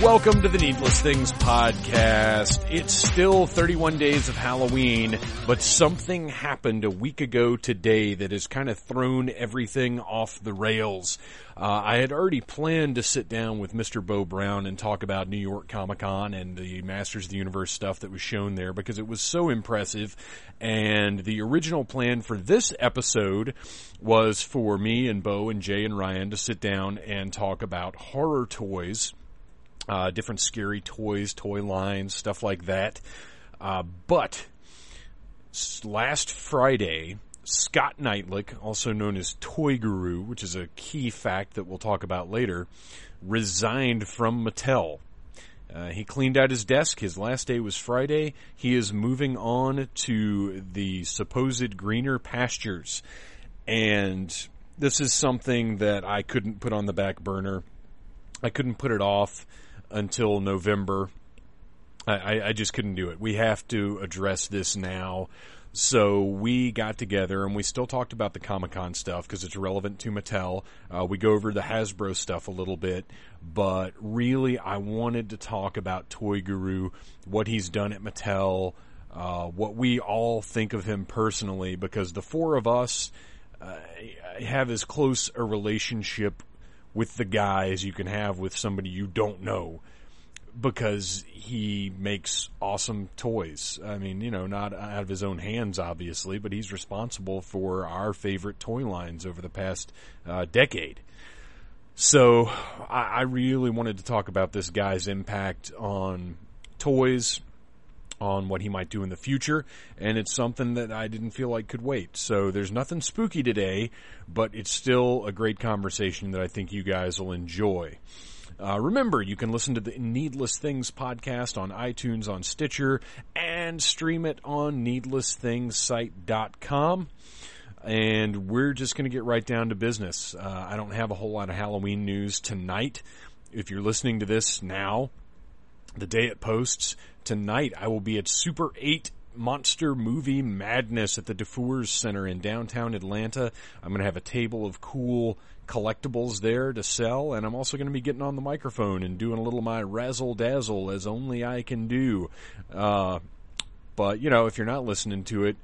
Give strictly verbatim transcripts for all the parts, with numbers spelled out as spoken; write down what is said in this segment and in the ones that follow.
Welcome to the Needless Things podcast. It's still thirty-one days of Halloween, but something happened a week ago today that has kind of thrown everything off the rails. Uh, I had already planned to sit down with Mister Bo Brown and talk about New York Comic-Con and the Masters of the Universe stuff that was shown there because it was so impressive. And the original plan for this episode was for me and Bo and Jay and Ryan to sit down and talk about horror toys. Uh, different scary toys, toy lines, stuff like that. Uh, but last Friday, Scott Neitlich, also known as Toy Guru, which is a key fact that we'll talk about later, resigned from Mattel. Uh, he cleaned out his desk. His last day was Friday. He is moving on to the supposed greener pastures. And this is something that I couldn't put on the back burner. I couldn't put it off until November. I, I just couldn't do it. We have to address this now. So we got together, and we still talked about the Comic-Con stuff because it's relevant to Mattel. Uh, we go over the Hasbro stuff a little bit, but really I wanted to talk about Toy Guru, what he's done at Mattel, uh, what we all think of him personally, because the four of us uh, have as close a relationship with the guy as you can have with somebody you don't know, because he makes awesome toys. I mean, you know, not out of his own hands, obviously, but he's responsible for our favorite toy lines over the past uh, decade. So I, I really wanted to talk about this guy's impact on toys, on what he might do in the future, and it's something that I didn't feel like could wait. So there's nothing spooky today, but it's still a great conversation that I think you guys will enjoy. Uh, remember, you can listen to the Needless Things podcast on iTunes, on Stitcher, and stream it on needless things site dot com. And we're just going to get right down to business. Uh, I don't have a whole lot of Halloween news tonight. If you're listening to this now, the day it posts, tonight I will be at Super eight Monster Movie Madness at the DeFours Center in downtown Atlanta. I'm going to have a table of cool collectibles there to sell, and I'm also going to be getting on the microphone and doing a little of my razzle-dazzle as only I can do. Uh, but, you know, if you're not listening to it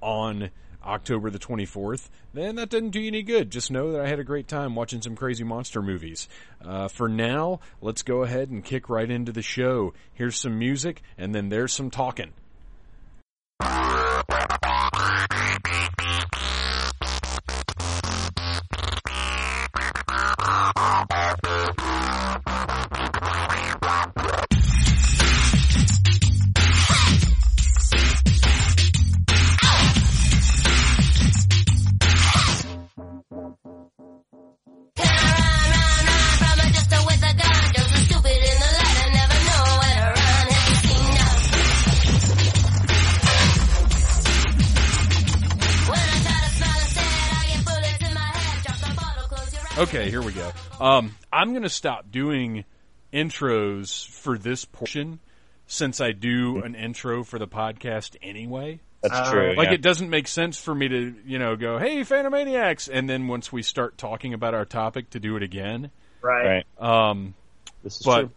on October the twenty-fourth, then that doesn't do you any good. Just know that I had a great time watching some crazy monster movies. Uh, for now, let's go ahead and kick right into the show. Here's some music, and then there's some talking. Okay, here we go. Um, I'm going to stop doing intros for this portion since I do an intro for the podcast anyway. That's true. Uh, like, yeah. It doesn't make sense for me to, you know, go, hey, Phantomaniacs, and then once we start talking about our topic to do it again. Right. right. Um, this is but true.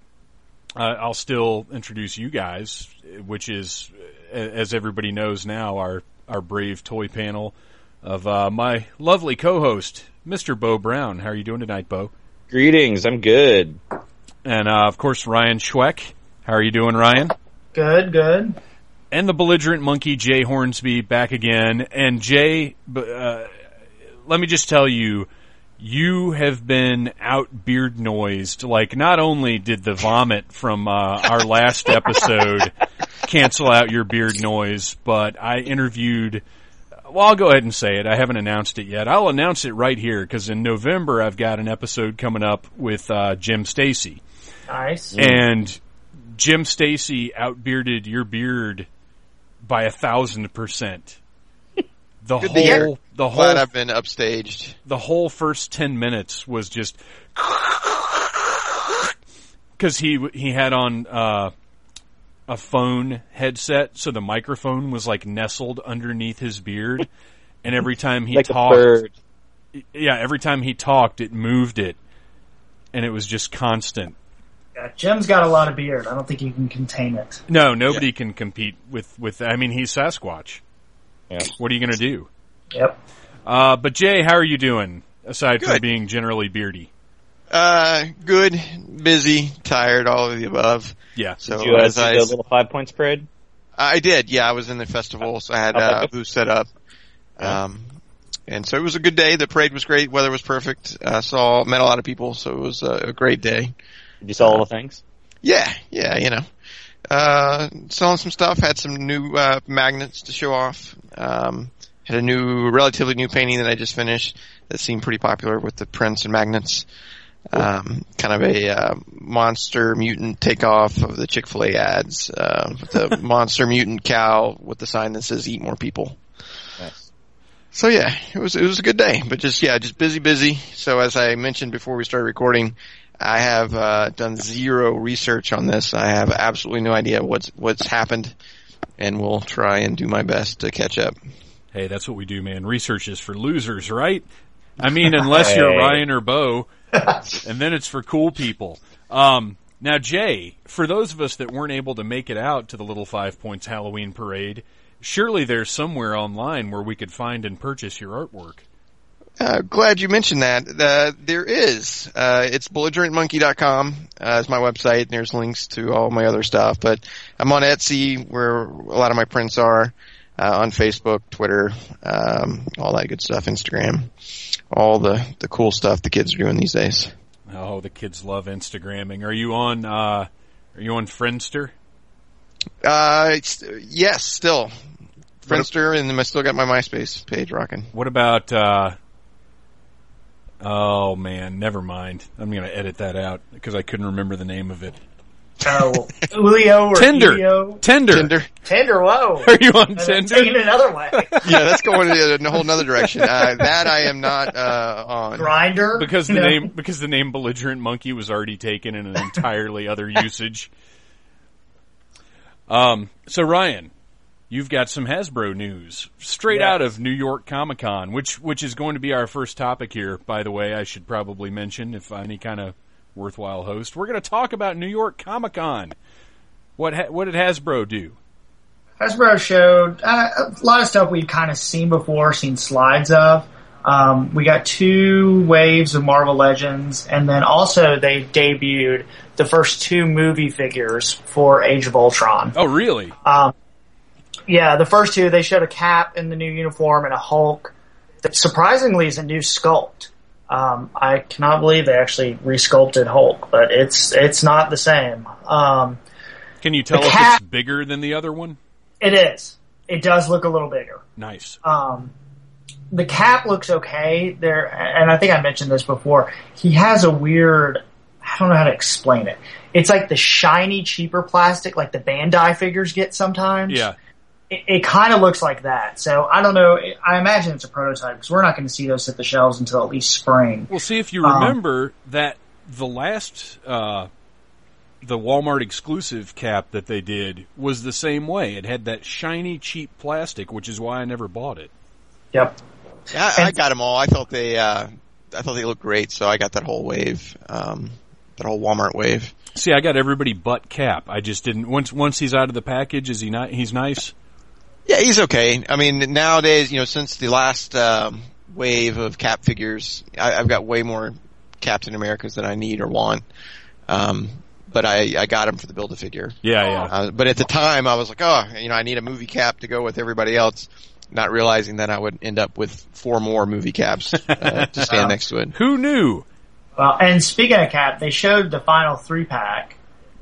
Uh, I'll still introduce you guys, which is, as everybody knows now, our, our brave toy panel of uh, my lovely co-host, Mister Bo Brown. How are you doing tonight, Bo? Greetings. I'm good. And, uh, of course, Ryan Schweck. How are you doing, Ryan? Good, good. And the belligerent monkey, Jay Hornsby, back again. And, Jay, uh, let me just tell you, you have been out beard noised. Like, not only did the vomit from uh, our last episode cancel out your beard noise, but I interviewed... Well, I'll go ahead and say it. I haven't announced it yet. I'll announce it right here, because in November I've got an episode coming up with uh, Jim Stacy. Nice. And Jim Stacy outbearded your beard by a thousand percent. The Good whole, the whole. Glad I've been upstaged. The whole first ten minutes was just because he he had on uh, a phone headset, so the microphone was like nestled underneath his beard, and every time he like talked, a bird. yeah, every time he talked, it moved it, and it was just constant. Yeah, Jim's got a lot of beard. I don't think he can contain it. No, nobody yeah. can compete with with. I mean, he's Sasquatch. Yeah. What are you going to do? Yep. Uh, but Jay, how are you doing, aside good. from being generally beardy? Uh, good, busy, tired, all of the above. Yeah. So did you as I, the little Five Points parade? I did, yeah. I was in the festival, so I had uh, a booth set up. Um, and so it was a good day. The parade was great. Weather was perfect. I saw, met a lot of people, so it was a, a great day. You saw all the things? Uh, yeah, yeah, you know. Uh, selling some stuff, had some new, uh, magnets to show off, um, had a new, relatively new painting that I just finished that seemed pretty popular with the prints and magnets, um, kind of a, uh, monster mutant takeoff of the Chick-fil-A ads, uh, with the monster mutant cow with the sign that says eat more people. Nice. So yeah, it was, it was a good day, but just, yeah, just busy, busy. So as I mentioned before we started recording, I have uh, done zero research on this. I have absolutely no idea what's what's happened, and will try and do my best to catch up. Hey, that's what we do, man. Research is for losers, right? I mean, unless hey. you're Ryan or Bo, and then it's for cool people. Um, now, Jay, for those of us that weren't able to make it out to the Little Five Points Halloween Parade, surely there's somewhere online where we could find and purchase your artwork. Uh, glad you mentioned that. Uh, there is. Uh, it's belligerent monkey dot com uh, is my website, and there's links to all my other stuff. But I'm on Etsy, where a lot of my prints are, uh, on Facebook, Twitter, um, all that good stuff, Instagram, all the, the cool stuff the kids are doing these days. Oh, the kids love Instagramming. Are you on, uh, are you on Friendster? Uh, it's, yes, still. Friendster, and I still got my MySpace page rocking. What about, uh, oh, man, never mind. I'm going to edit that out because I couldn't remember the name of it. Oh, Ulio or Tinder. Elio? Tinder. Tinder. Tinder, whoa. Are you on Tinder? I'm taking it another way. Yeah, that's going in a whole other direction. Uh, that I am not uh, on. Grindr? Because the no. name because the name Belligerent Monkey was already taken in an entirely other usage. Um. So, Ryan, you've got some Hasbro news straight yes. out of New York Comic-Con, which which is going to be our first topic here, by the way. I should probably mention, if any kind of worthwhile host, we're going to talk about New York Comic-Con. What ha- what did Hasbro do? Hasbro showed uh, a lot of stuff we've kind of seen before, seen slides of. Um, we got two waves of Marvel Legends, and then also they debuted the first two movie figures for Age of Ultron. Oh, really? Um Yeah, the first two, they showed a Cap in the new uniform and a Hulk that surprisingly is a new sculpt. Um, I cannot believe they actually re-sculpted Hulk, but it's it's not the same. Um, Can you tell if Cap, it's bigger than the other one? It is. It does look a little bigger. Nice. Um, the Cap looks okay there, and I think I mentioned this before. He has a weird... I don't know how to explain it. It's like the shiny, cheaper plastic like the Bandai figures get sometimes. Yeah. It, it kind of looks like that. So I don't know. I imagine it's a prototype because we're not going to see those hit the shelves until at least spring. Well, see, if you remember um, that the last, uh, the Walmart exclusive Cap that they did was the same way. It had that shiny, cheap plastic, which is why I never bought it. Yep. Yeah, I, I got them all. I thought they, uh, I thought they looked great. So I got that whole wave, um, that whole Walmart wave. See, I got everybody but Cap. I just didn't, once, once he's out of the package, is he not, he's nice. Yeah, he's okay. I mean, nowadays, you know, since the last um, wave of Cap figures, I, I've got way more Captain Americas than I need or want. Um, but I, I got him for the Build-A-Figure. Yeah, yeah. Uh, but at the time, I was like, oh, you know, I need a movie Cap to go with everybody else. not realizing that I would end up with four more movie caps uh, to stand next to it. Who knew? Well, and speaking of cap, they showed the final three-pack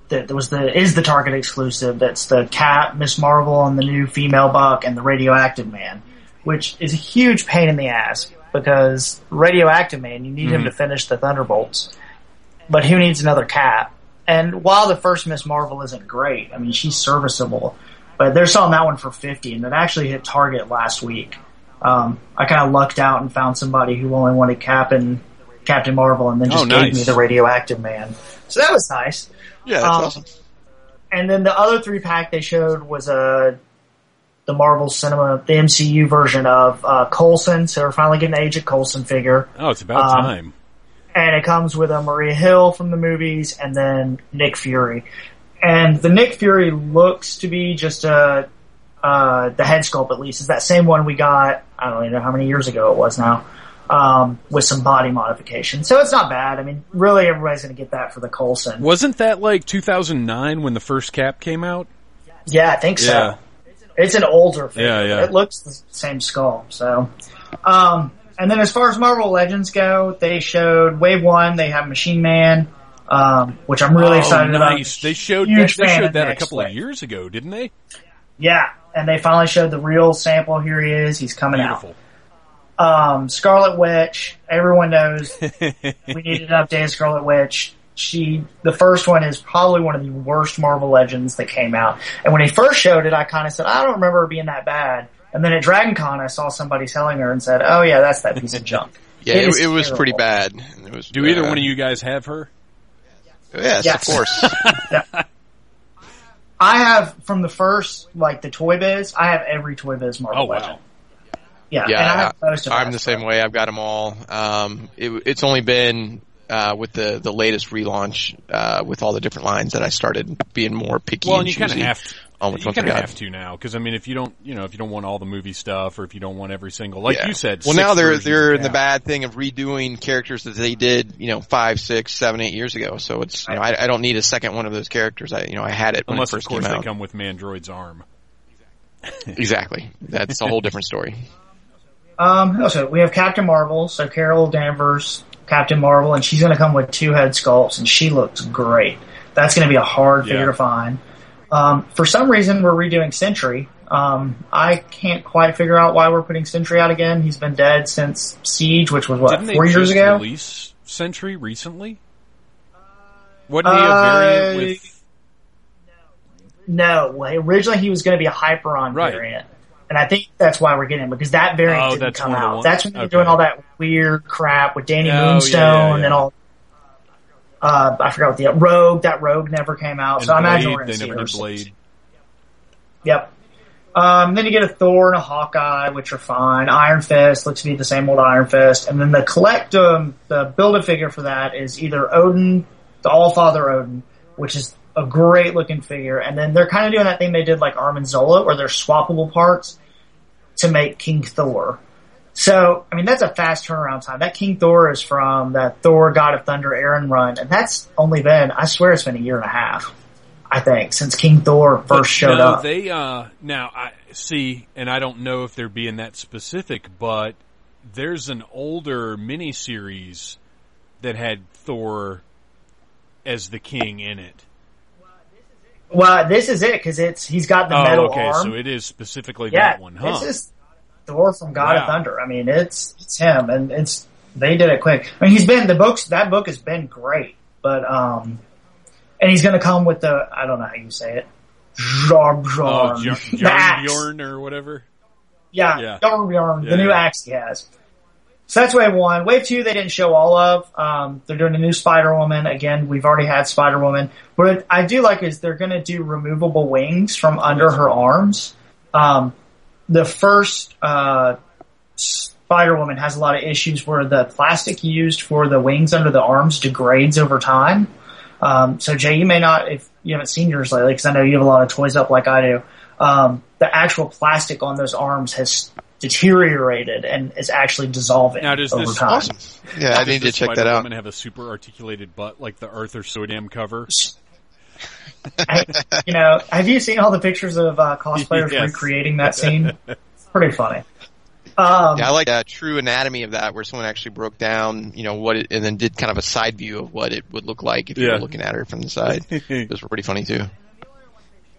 that was the is the Target exclusive. That's the Cap, Miss Marvel, and the new female Buck, and the Radioactive Man, which is a huge pain in the ass because Radioactive Man, you need mm-hmm. him to finish the Thunderbolts, but who needs another Cap? And while the first Miss Marvel isn't great, I mean, she's serviceable, but they're selling that one for fifty dollars, and it actually hit Target last week. Um, I kind of lucked out and found somebody who only wanted Cap and Captain Marvel, and then just oh, nice. gave me the Radioactive Man. So that was nice. Yeah, that's um, awesome. And then the other three pack they showed was uh, the Marvel Cinema, the M C U version of uh, Coulson. So we're finally getting the Agent Coulson figure. Oh, it's about um, time. And it comes with a Maria Hill from the movies, and then Nick Fury. And the Nick Fury looks to be just a uh, the head sculpt, at least, is that same one we got. I don't even know how many years ago it was now. Um, with some body modification. So it's not bad. I mean, really everybody's going to get that for the Coulson. Wasn't that like two thousand nine when the first Cap came out? Yeah, I think so. Yeah. It's an older figure. Yeah, yeah. It looks the same skull. So, um, and then as far as Marvel Legends go, they showed Wave one, they have Machine Man, um, which I'm really oh, excited nice. about. They showed Huge that, they showed that a couple of years ago, didn't they? Yeah, and they finally showed the real sample. Here he is. He's coming Beautiful. out. Um, Scarlet Witch, everyone knows we need an update of Scarlet Witch. She, the first one is probably one of the worst Marvel Legends that came out. And when he first showed it, I kind of said, I don't remember her being that bad. And then at Dragon Con, I saw somebody selling her and said, oh yeah, that's that piece of junk. Yeah, it, it, it was pretty bad. It was, Do uh, either one of you guys have her? Yes, yes. of course. yeah. I have, from the first, like the Toy Biz, I have every Toy Biz Marvel oh, Legend. Wow. Yeah, yeah, and I have most of I'm the same way. I've got them all. Um, it, it's only been uh, with the, the latest relaunch uh, with all the different lines that I started being more picky well, and, and you choosy. Have to, on which you kind of have to now because I mean, if you don't, you know, if you don't want all the movie stuff or if you don't want every single, like yeah. you said, well, now they're they're in the bad thing of redoing characters that they did, you know, five, six, seven, eight years ago. So it's you know, I, I don't need a second one of those characters. I you know I had it when unless it first of course came they out. Come with Mandroid's arm. Exactly, that's a whole different story. Um, also, we have Captain Marvel, so Carol Danvers, Captain Marvel, and she's going to come with two head sculpts, and she looks great. That's going to be a hard yeah. figure to find. Um, for some reason, we're redoing Sentry. Um, I can't quite figure out why we're putting Sentry out again. He's been dead since Siege, which was, what, Didn't four years ago? Didn't they release Sentry recently? Wasn't he a variant uh, with... No, originally he was going to be a Hyperon right. variant. And I think that's why we're getting him, because that variant oh, didn't come out. That's when they're okay. doing all that weird crap with Danny oh, Moonstone yeah, yeah, yeah. and all. Uh, I forgot what the Rogue. That Rogue never came out, and so Blade, I imagine we're going to see never Blade. Yep. Um, then you get a Thor and a Hawkeye, which are fine. Iron Fist looks to be the same old Iron Fist, and then the collect um, the build a figure for that is either Odin, the Allfather Odin, which is a great looking figure, and then they're kind of doing that thing they did like Armin Zola, where they're swappable parts to make King Thor. So, I mean, that's a fast turnaround time. That King Thor is from that Thor God of Thunder Aaron run, and that's only been, I swear it's been a year and a half, I think, since King Thor first but showed no, up. They, uh, now, I see, and I don't know if they're being that specific, but there's an older miniseries that had Thor as the king in it. Well, this is it, because it's, he's got the oh, metal okay, arm. So it is specifically yeah, that one, huh? This is Thor from God wow. of Thunder. I mean, it's, it's him, and it's, they did it quick. I mean, he's been, the books, that book has been great, but, um, and he's gonna come with the, I don't know how you say it, Jarm Jarm. Oh, Jarm Bjorn or whatever? Yeah, yeah. Jarm Bjorn, yeah, the yeah. new axe he has. So that's wave one. Wave two, they didn't show all of. Um, they're doing a new Spider-Woman. Again, we've already had Spider-Woman. What I do like is they're going to do removable wings from under her arms. Um, the first uh, Spider-Woman has a lot of issues where the plastic used for the wings under the arms degrades over time. Um, so, Jay, you may not, if you haven't seen yours lately, because I know you have a lot of toys up like I do, um, the actual plastic on those arms has deteriorated and is actually dissolving now, does over this, time. Awesome. Yeah, now, I need to check that out. Does this have a super articulated butt like the Earth or Soydam cover? I, you know, have you seen all the pictures of uh, cosplayers yes. recreating that scene? pretty funny. Um, yeah, I like that true anatomy of that, where someone actually broke down, you know, what it, and then did kind of a side view of what it would look like if yeah. you were looking at her from the side. Those were pretty funny too.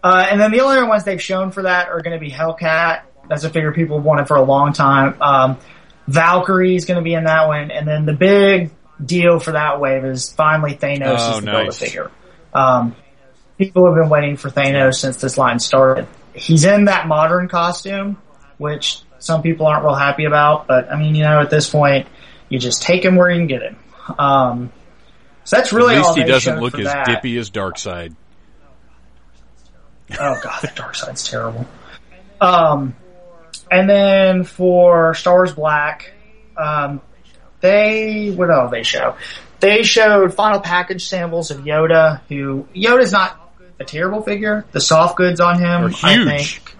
Uh, and then the only other ones they've shown for that are going to be Hellcat. That's a figure people have wanted for a long time. Um, Valkyrie is going to be in that one. And then the big deal for that wave is finally Thanos oh, is the nice. Build a figure. Um, people have been waiting for Thanos since this line started. He's in that modern costume, which some people aren't real happy about. But, I mean, you know, at this point, you just take him where you can get him. Um, so that's really all At least all he doesn't look as that. dippy as Darkseid. Oh god, the dark side's terrible. Um, and then for Star Wars Black, um, they what else they show? They showed final package samples of Yoda. Who Yoda's not a terrible figure. The soft goods on him, They're huge. I think,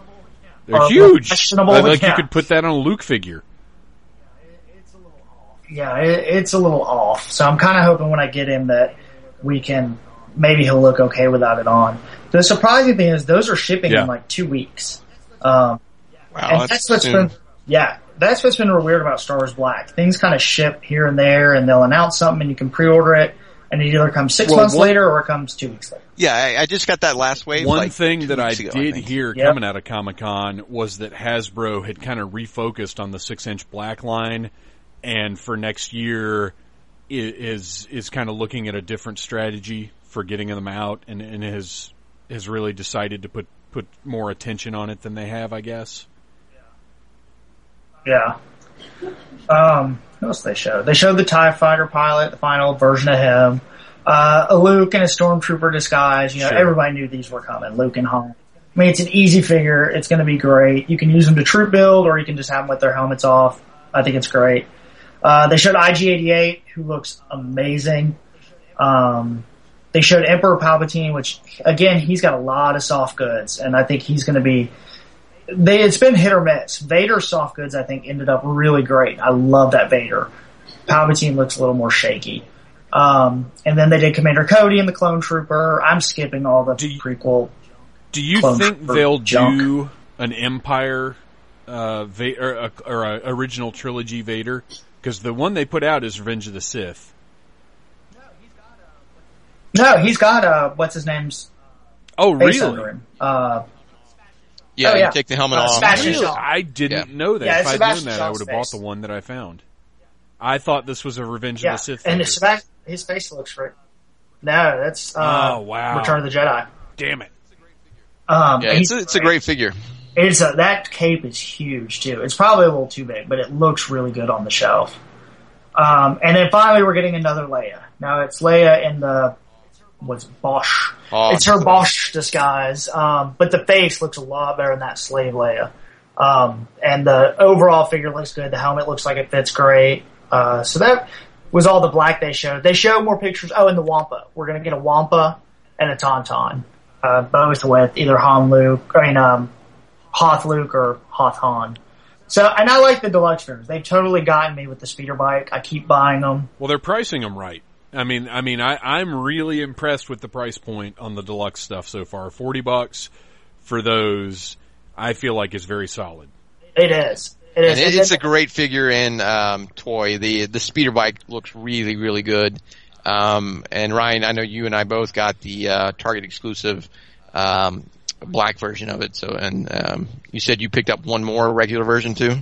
They're are huge. Questionable. I like yeah. you could put that on a Luke figure. Yeah, it, it's a little off. So I'm kind of hoping when I get him that we can. Maybe he'll look okay without it on. The surprising thing is those are shipping yeah. in like two weeks. Um, wow, and that's, that's what's soon. been, yeah, that's what's been real weird about Star Wars Black. Things kind of ship here and there, and they'll announce something, and you can pre-order it, and it either comes six well, months one, later or it comes two weeks later. Yeah, I, I just got that last wave. One like thing that I ago, did I hear yep. coming out of Comic-Con was that Hasbro had kind of refocused on the six-inch Black line, and for next year is is kind of looking at a different strategy for getting them out, and, and has has really decided to put, put more attention on it than they have, I guess. Yeah. Um, what else they showed? They showed the TIE Fighter pilot, the final version of him, uh, a Luke in a Stormtrooper disguise. You know, sure. everybody knew these were coming, Luke and Han. I mean, it's an easy figure. It's going to be great. You can use them to troop build, or you can just have them with their helmets off. I think it's great. Uh, they showed I G eighty-eight, who looks amazing. Um... They showed Emperor Palpatine, which, again, he's got a lot of soft goods, and I think he's going to be... They, it's been hit or miss. Vader's soft goods, I think, ended up really great. I love that Vader. Palpatine looks a little more shaky. Um, and then they did Commander Cody and the Clone Trooper. I'm skipping all the do you, prequel Do you Clone think they'll junk. do an Empire uh, Va- or, a, or a original trilogy Vader? Because the one they put out is Revenge of the Sith. No, he's got, uh, what's his name's? Oh, really? Uh, yeah, oh, yeah. You take the helmet uh, off. Really? I didn't yeah. know that. Yeah, if I'd known that, I would have bought the one that I found. I thought this was a Revenge yeah. of the Sith. And his, his face looks right. No, that's, uh, oh, wow. Return of the Jedi. Damn it. Um, yeah, it's, a, it's a great figure. It's a, that cape is huge, too. It's probably a little too big, but it looks really good on the shelf. Um, and then finally, we're getting another Leia. Now, it's Leia in the... was Bosch. Oh, it's her Bosch disguise. Um, but the face looks a lot better than that slave Leia. Um, and the overall figure looks good. The helmet looks like it fits great. Uh, so that was all the Black they showed. They showed more pictures. Oh, and the Wampa. We're going to get a Wampa and a Tauntaun. Uh, both with either Han Luke, I mean, um, Hoth Luke or Hoth Han. So, and I like the deluxe figures. They've totally gotten me with the speeder bike. I keep buying them. Well, they're pricing them right. I mean, I mean, I, I'm really impressed with the price point on the deluxe stuff so far. Forty bucks for those, I feel like is very solid. It is. It is. And it's a great figure and um, toy. The the speeder bike looks really, really good. Um, and Ryan, I know you and I both got the uh, Target exclusive um, Black version of it. So, and um, you said you picked up one more regular version too.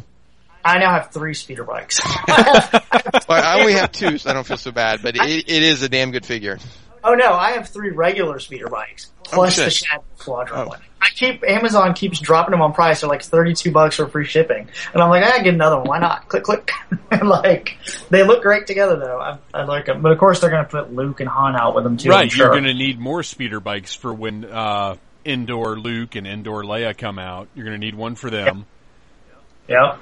I now have three speeder bikes. Well, I only have two, so I don't feel so bad. But I, it, it is a damn good figure. Oh, no. I have three regular speeder bikes, plus oh, the Shadow Squadron oh. one. I keep, Amazon keeps dropping them on price. They're like thirty-two bucks for free shipping. And I'm like, I get another one. Why not? Click, click. And like, they look great together, though. I, I like them. But, of course, they're going to put Luke and Han out with them, too. Right. I'm sure. You're going to need more speeder bikes for when uh, Endor Luke and Endor Leia come out. You're going to need one for them. Yeah. Yep.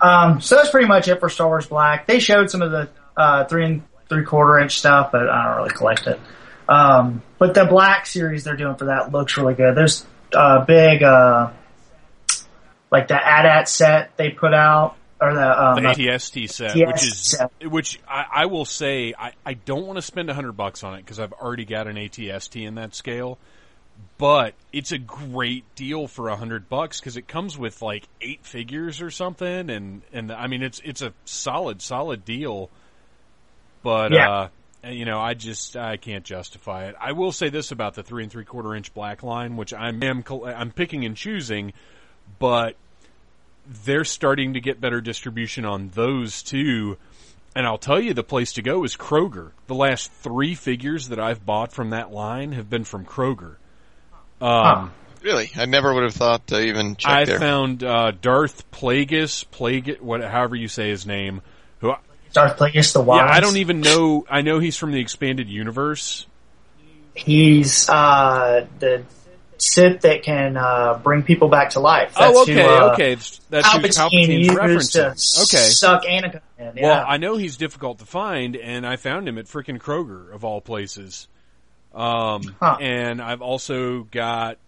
Um, so that's pretty much it for Star Wars Black. They showed some of the uh, three and three quarter inch stuff, but I don't really collect it. Um, but the Black series they're doing for that looks really good. There's a uh, big, uh, like the A T A T set they put out, or the, um, the A T S T set, A T S T which is set. which I, I will say I, I don't want to spend a hundred bucks on it because I've already got an A T S T in that scale. But it's a great deal for a hundred bucks because it comes with like eight figures or something, and and I mean it's it's a solid solid deal. But yeah. uh, you know, I just I can't justify it. I will say this about the three and three quarter inch black line, which I'm I'm picking and choosing, but they're starting to get better distribution on those too. And I'll tell you, the place to go is Kroger. The last three figures that I've bought from that line have been from Kroger. Um, huh. Really? I never would have thought to even check I there. I found uh, Darth Plagueis, Plague, what, however you say his name. Who I, Darth Plagueis the Wise? Yeah, I don't even know. I know he's from the Expanded Universe. He's uh, the Sith that can uh, bring people back to life. That's oh, okay, who, uh, okay. That's Palpatine's Palpatine references. Okay. Suck Anakin in, yeah. Well, I know he's difficult to find, and I found him at frickin' Kroger, of all places. Um, huh. And I've also got,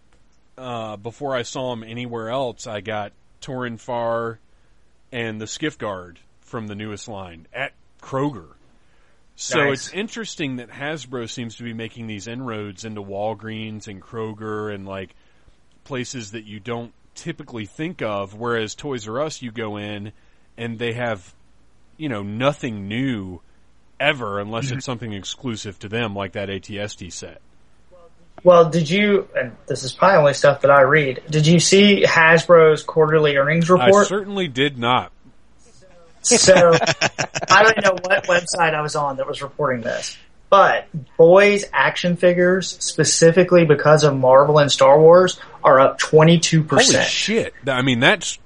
uh, before I saw him anywhere else, I got Torin Farr and the Skiff Guard from the newest line at Kroger. So nice. It's interesting that Hasbro seems to be making these inroads into Walgreens and Kroger and like places that you don't typically think of. Whereas Toys R Us, you go in and they have, you know, nothing new ever, unless it's something exclusive to them, like that A T S T set. Well, did you, and this is probably only stuff that I read, did you see Hasbro's quarterly earnings report? I certainly did not. So, I don't know what website I was on that was reporting this, but boys' action figures, specifically because of Marvel and Star Wars, are up twenty-two percent. Holy shit. I mean, that's...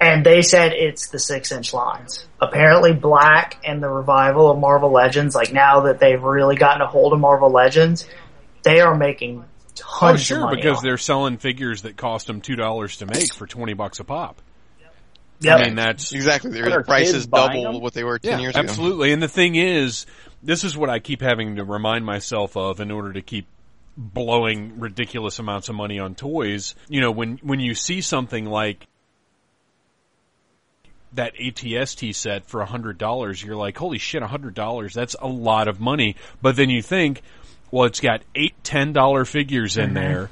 And they said it's the six-inch lines. Apparently Black and the revival of Marvel Legends, like now that they've really gotten a hold of Marvel Legends, they are making tons oh, sure, of money. Because off. They're selling figures that cost them two dollars to make for twenty bucks a pop. Yep. I mean, that's... Exactly. Their price is double what they were ten yeah, years absolutely. ago. Absolutely. And the thing is, this is what I keep having to remind myself of in order to keep blowing ridiculous amounts of money on toys. You know, when when you see something like that A T S T set for one hundred dollars, you're like, holy shit, one hundred dollars, that's a lot of money. But then you think, well, it's got eight ten dollar figures in mm-hmm. there,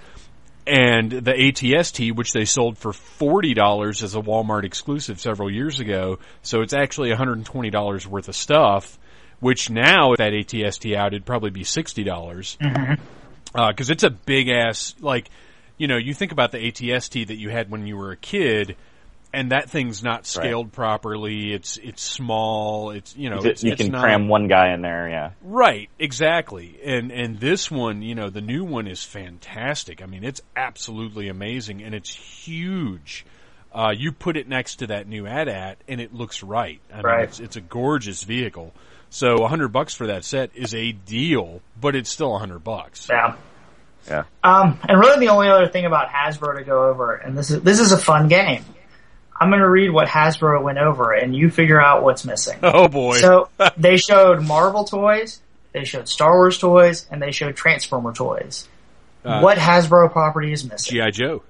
and the A T S T, which they sold for forty dollars as a Walmart exclusive several years ago, so it's actually one hundred twenty dollars worth of stuff, which now, if that A T S T out, it'd probably be sixty dollars. Because mm-hmm. uh, it's a big-ass, like, you know, you think about the A T S T that you had when you were a kid, and that thing's not scaled right. properly. It's it's small. It's you know it's, you it's can not... cram one guy in there. Yeah, right. Exactly. And and this one, you know, the new one is fantastic. I mean, it's absolutely amazing, and it's huge. Uh, you put it next to that new A T A T, and it looks right. I right. mean, it's, it's a gorgeous vehicle. So a hundred bucks for that set is a deal, but it's still a hundred bucks. Yeah. Yeah. Um, and really, the only other thing about Hasbro to go over, and this is this is a fun game. I'm going to read what Hasbro went over, and you figure out what's missing. Oh, boy. So they showed Marvel toys, they showed Star Wars toys, and they showed Transformer toys. Uh, what Hasbro property is missing? G I. Joe.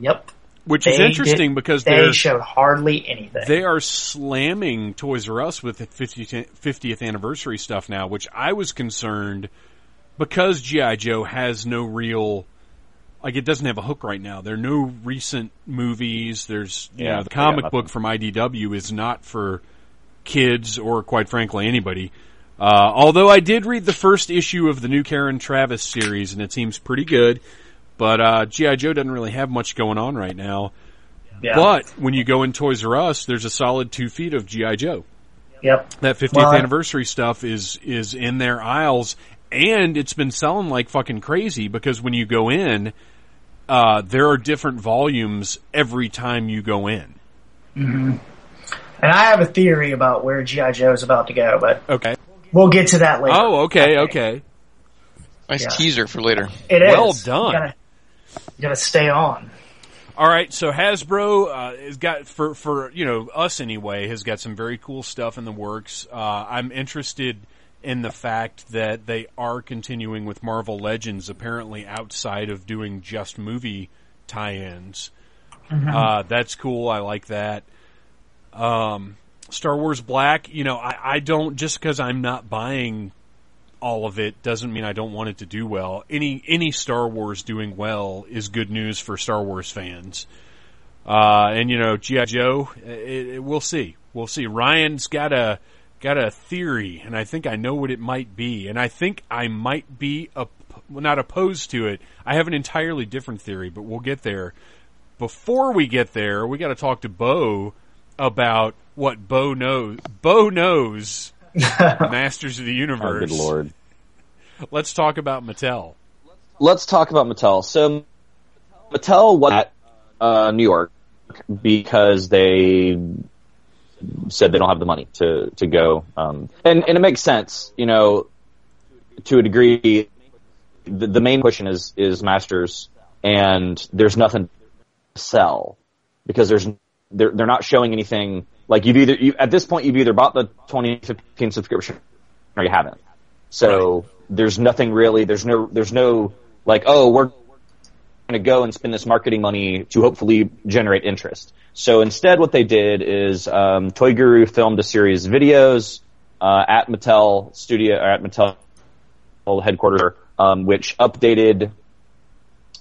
Yep. Which they is interesting did, because they they're... showed hardly anything. They are slamming Toys R Us with the fiftieth anniversary stuff now, which I was concerned because G I. Joe has no real... Like, it doesn't have a hook right now. There are no recent movies. There's, you yeah, know, the comic yeah, book from I D W is not for kids or, quite frankly, anybody. Uh, although I did read the first issue of the new Karen Travis series, and it seems pretty good. But uh, G I. Joe doesn't really have much going on right now. Yeah. But when you go in Toys R Us, there's a solid two feet of G I. Joe. Yep. That fiftieth well, anniversary stuff is is in their aisles, and it's been selling like fucking crazy because when you go in... Uh, there are different volumes every time you go in. Mm-hmm. And I have a theory about where G I. Joe is about to go, but okay. We'll get to that later. Oh, okay, okay. Nice yeah. teaser for later. It is. Well done. You gotta, you gotta stay on. All right, so Hasbro uh, has got, for, for you know us anyway, has got some very cool stuff in the works. Uh, I'm interested in the fact that they are continuing with Marvel Legends, apparently outside of doing just movie tie-ins. Mm-hmm. Uh, that's cool. I like that. Um, Star Wars Black, you know, I, I don't, just because I'm not buying all of it doesn't mean I don't want it to do well. Any any Star Wars doing well is good news for Star Wars fans. Uh, and, you know, G I. Joe, it, it, we'll see. We'll see. Ryan's got a got a theory, and I think I know what it might be. And I think I might be op- not opposed to it. I have an entirely different theory, but we'll get there. Before we get there, we got to talk to Bo about what Bo knows. Bo knows Masters of the Universe. Oh, good Lord. Let's talk about Mattel. Let's talk about Mattel. So, Mattel was at uh, New York because they said they don't have the money to, to go. Um, and, and it makes sense, you know, to a degree. The, the main question is, is Masters, and there's nothing to sell because there's they're, they're not showing anything. Like, you've either, you, at this point, you've either bought the twenty fifteen subscription or you haven't. So there's nothing really, there's no, there's no, like, oh, we're going to go and spend this marketing money to hopefully generate interest. So instead what they did is, um, Toy Guru filmed a series of videos, uh, at Mattel Studio, or at Mattel headquarters, um, which updated,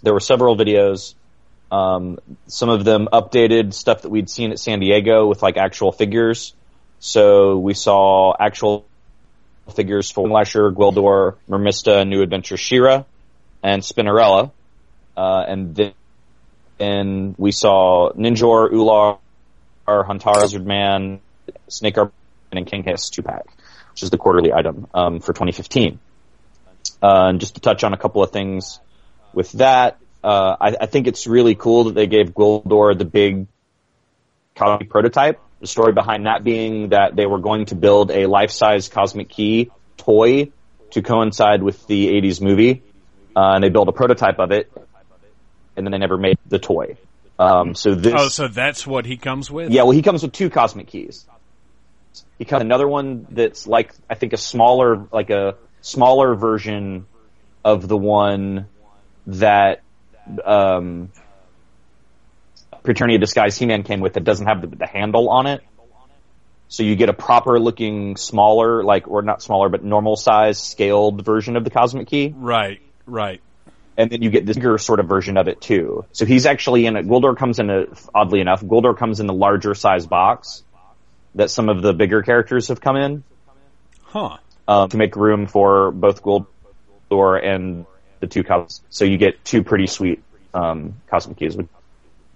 there were several videos. Um, some of them updated stuff that we'd seen at San Diego with, like, actual figures. So we saw actual figures for Lasher, Gwildor, Mermista, New Adventure She-Ra, and Spinnerella. Uh, and then and we saw Ninjor, Ular, Huntara, Lizard Man, Snake Arm, and King Hssss two-pack, which is the quarterly item um, for twenty fifteen. Uh, and just to touch on a couple of things with that, Uh, I, I think it's really cool that they gave Gwildor the big cosmic prototype. The story behind that being that they were going to build a life-size Cosmic Key toy to coincide with the eighties movie, uh, and they built a prototype of it, and then they never made the toy. Um, so this, oh, so that's what he comes with? Yeah, well, he comes with two Cosmic Keys. He comes with another one that's like, I think, a smaller, like a smaller version of the one that Um, Preternity of Disguise He-Man came with, that doesn't have the, the handle on it. So you get a proper looking smaller, like, or not smaller, but normal size scaled version of the Cosmic Key. Right, right. And then you get this bigger sort of version of it too. So he's actually in a, Gwildor comes in a, oddly enough, Gwildor comes in the larger size box that some of the bigger characters have come in. Huh. Um, to make room for both Gwildor and the two cosmic, so you get two pretty sweet um, Cosmic Keys.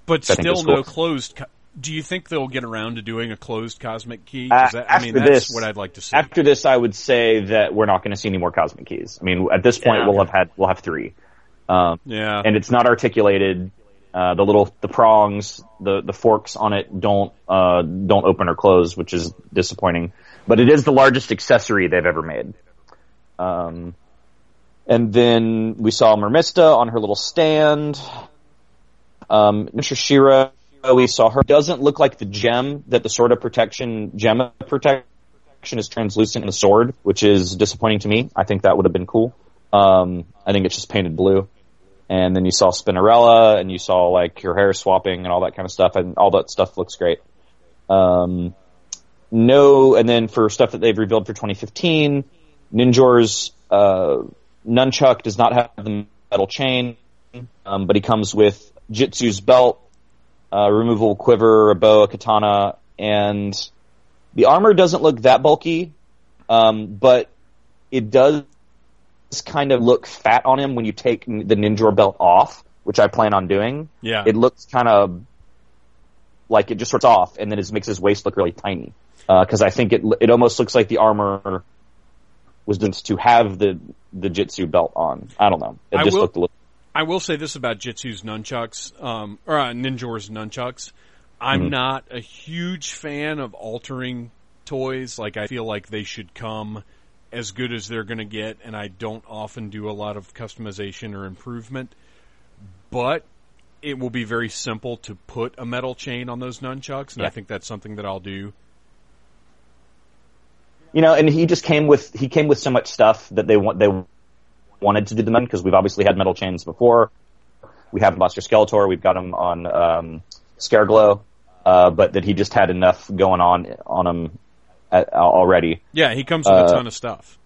But still no cool. closed... Co- do you think they'll get around to doing a closed Cosmic Key? That, uh, I mean, that's this, what I'd like to see. After this, I would say that we're not going to see any more Cosmic Keys. I mean, at this point, yeah, we'll okay. have had we'll have three. Um, yeah. And it's not articulated. Uh, the little the prongs, the, the forks on it don't uh, don't open or close, which is disappointing. But it is the largest accessory they've ever made. Um... And then we saw Mermista on her little stand. Um, Mister She-Ra, we saw her. Doesn't look like the gem, that the Sword of Protection, gem of protection is translucent in a sword, which is disappointing to me. I think that would have been cool. Um, I think it's just painted blue. And then you saw Spinnerella, and you saw, like, her hair swapping and all that kind of stuff, and all that stuff looks great. Um, no, and then for stuff that they've revealed for twenty fifteen, Ninjor's, uh, Nunchuck does not have the metal chain, um, but he comes with Jitsu's belt, uh, removable quiver, a bow, a katana, and the armor doesn't look that bulky, um, but it does kind of look fat on him when you take the Ninjor belt off, which I plan on doing. Yeah. It looks kind of like it just sorts off, and then it makes his waist look really tiny, because uh, I think it it almost looks like the armor was to have the, the Jitsu belt on. I don't know. It just I will, looked a little... I will say this about Jitsu's nunchucks, um, or uh, Ninjor's nunchucks. I'm mm-hmm. not a huge fan of altering toys. Like, I feel like they should come as good as they're going to get, and I don't often do a lot of customization or improvement. But it will be very simple to put a metal chain on those nunchucks, and yeah. I think that's something that I'll do. You know, and he just came with he came with so much stuff that they want they wanted to do them, because we've obviously had metal chains before. We have Buster Skeletor, we've got him on um, Scareglow, uh, but that he just had enough going on on him at, already. Yeah, he comes with uh, a ton of stuff.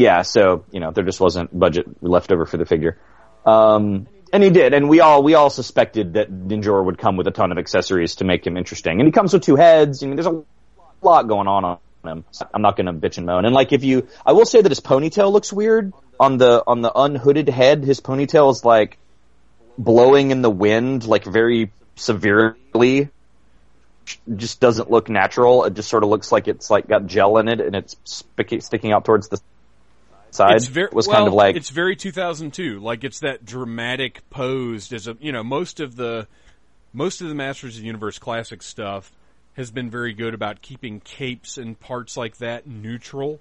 yeah, so, you know, there just wasn't budget left over for the figure. Um, and he did, and we all we all suspected that Ninjor would come with a ton of accessories to make him interesting. And he comes with two heads. I mean, there's a lot going on on him. So I'm not going to bitch and moan. And, like, if you... I will say that his ponytail looks weird. On the on the unhooded head, his ponytail is, like, blowing in the wind, like, very severely. Just doesn't look natural. It just sort of looks like it's, like, got gel in it, and it's spick- sticking out towards the side. It's very, was well, kind of like it's very two thousand two. Like, it's that dramatic posed as a, you know, most of the most of the Masters of the Universe classic stuff has been very good about keeping capes and parts like that neutral.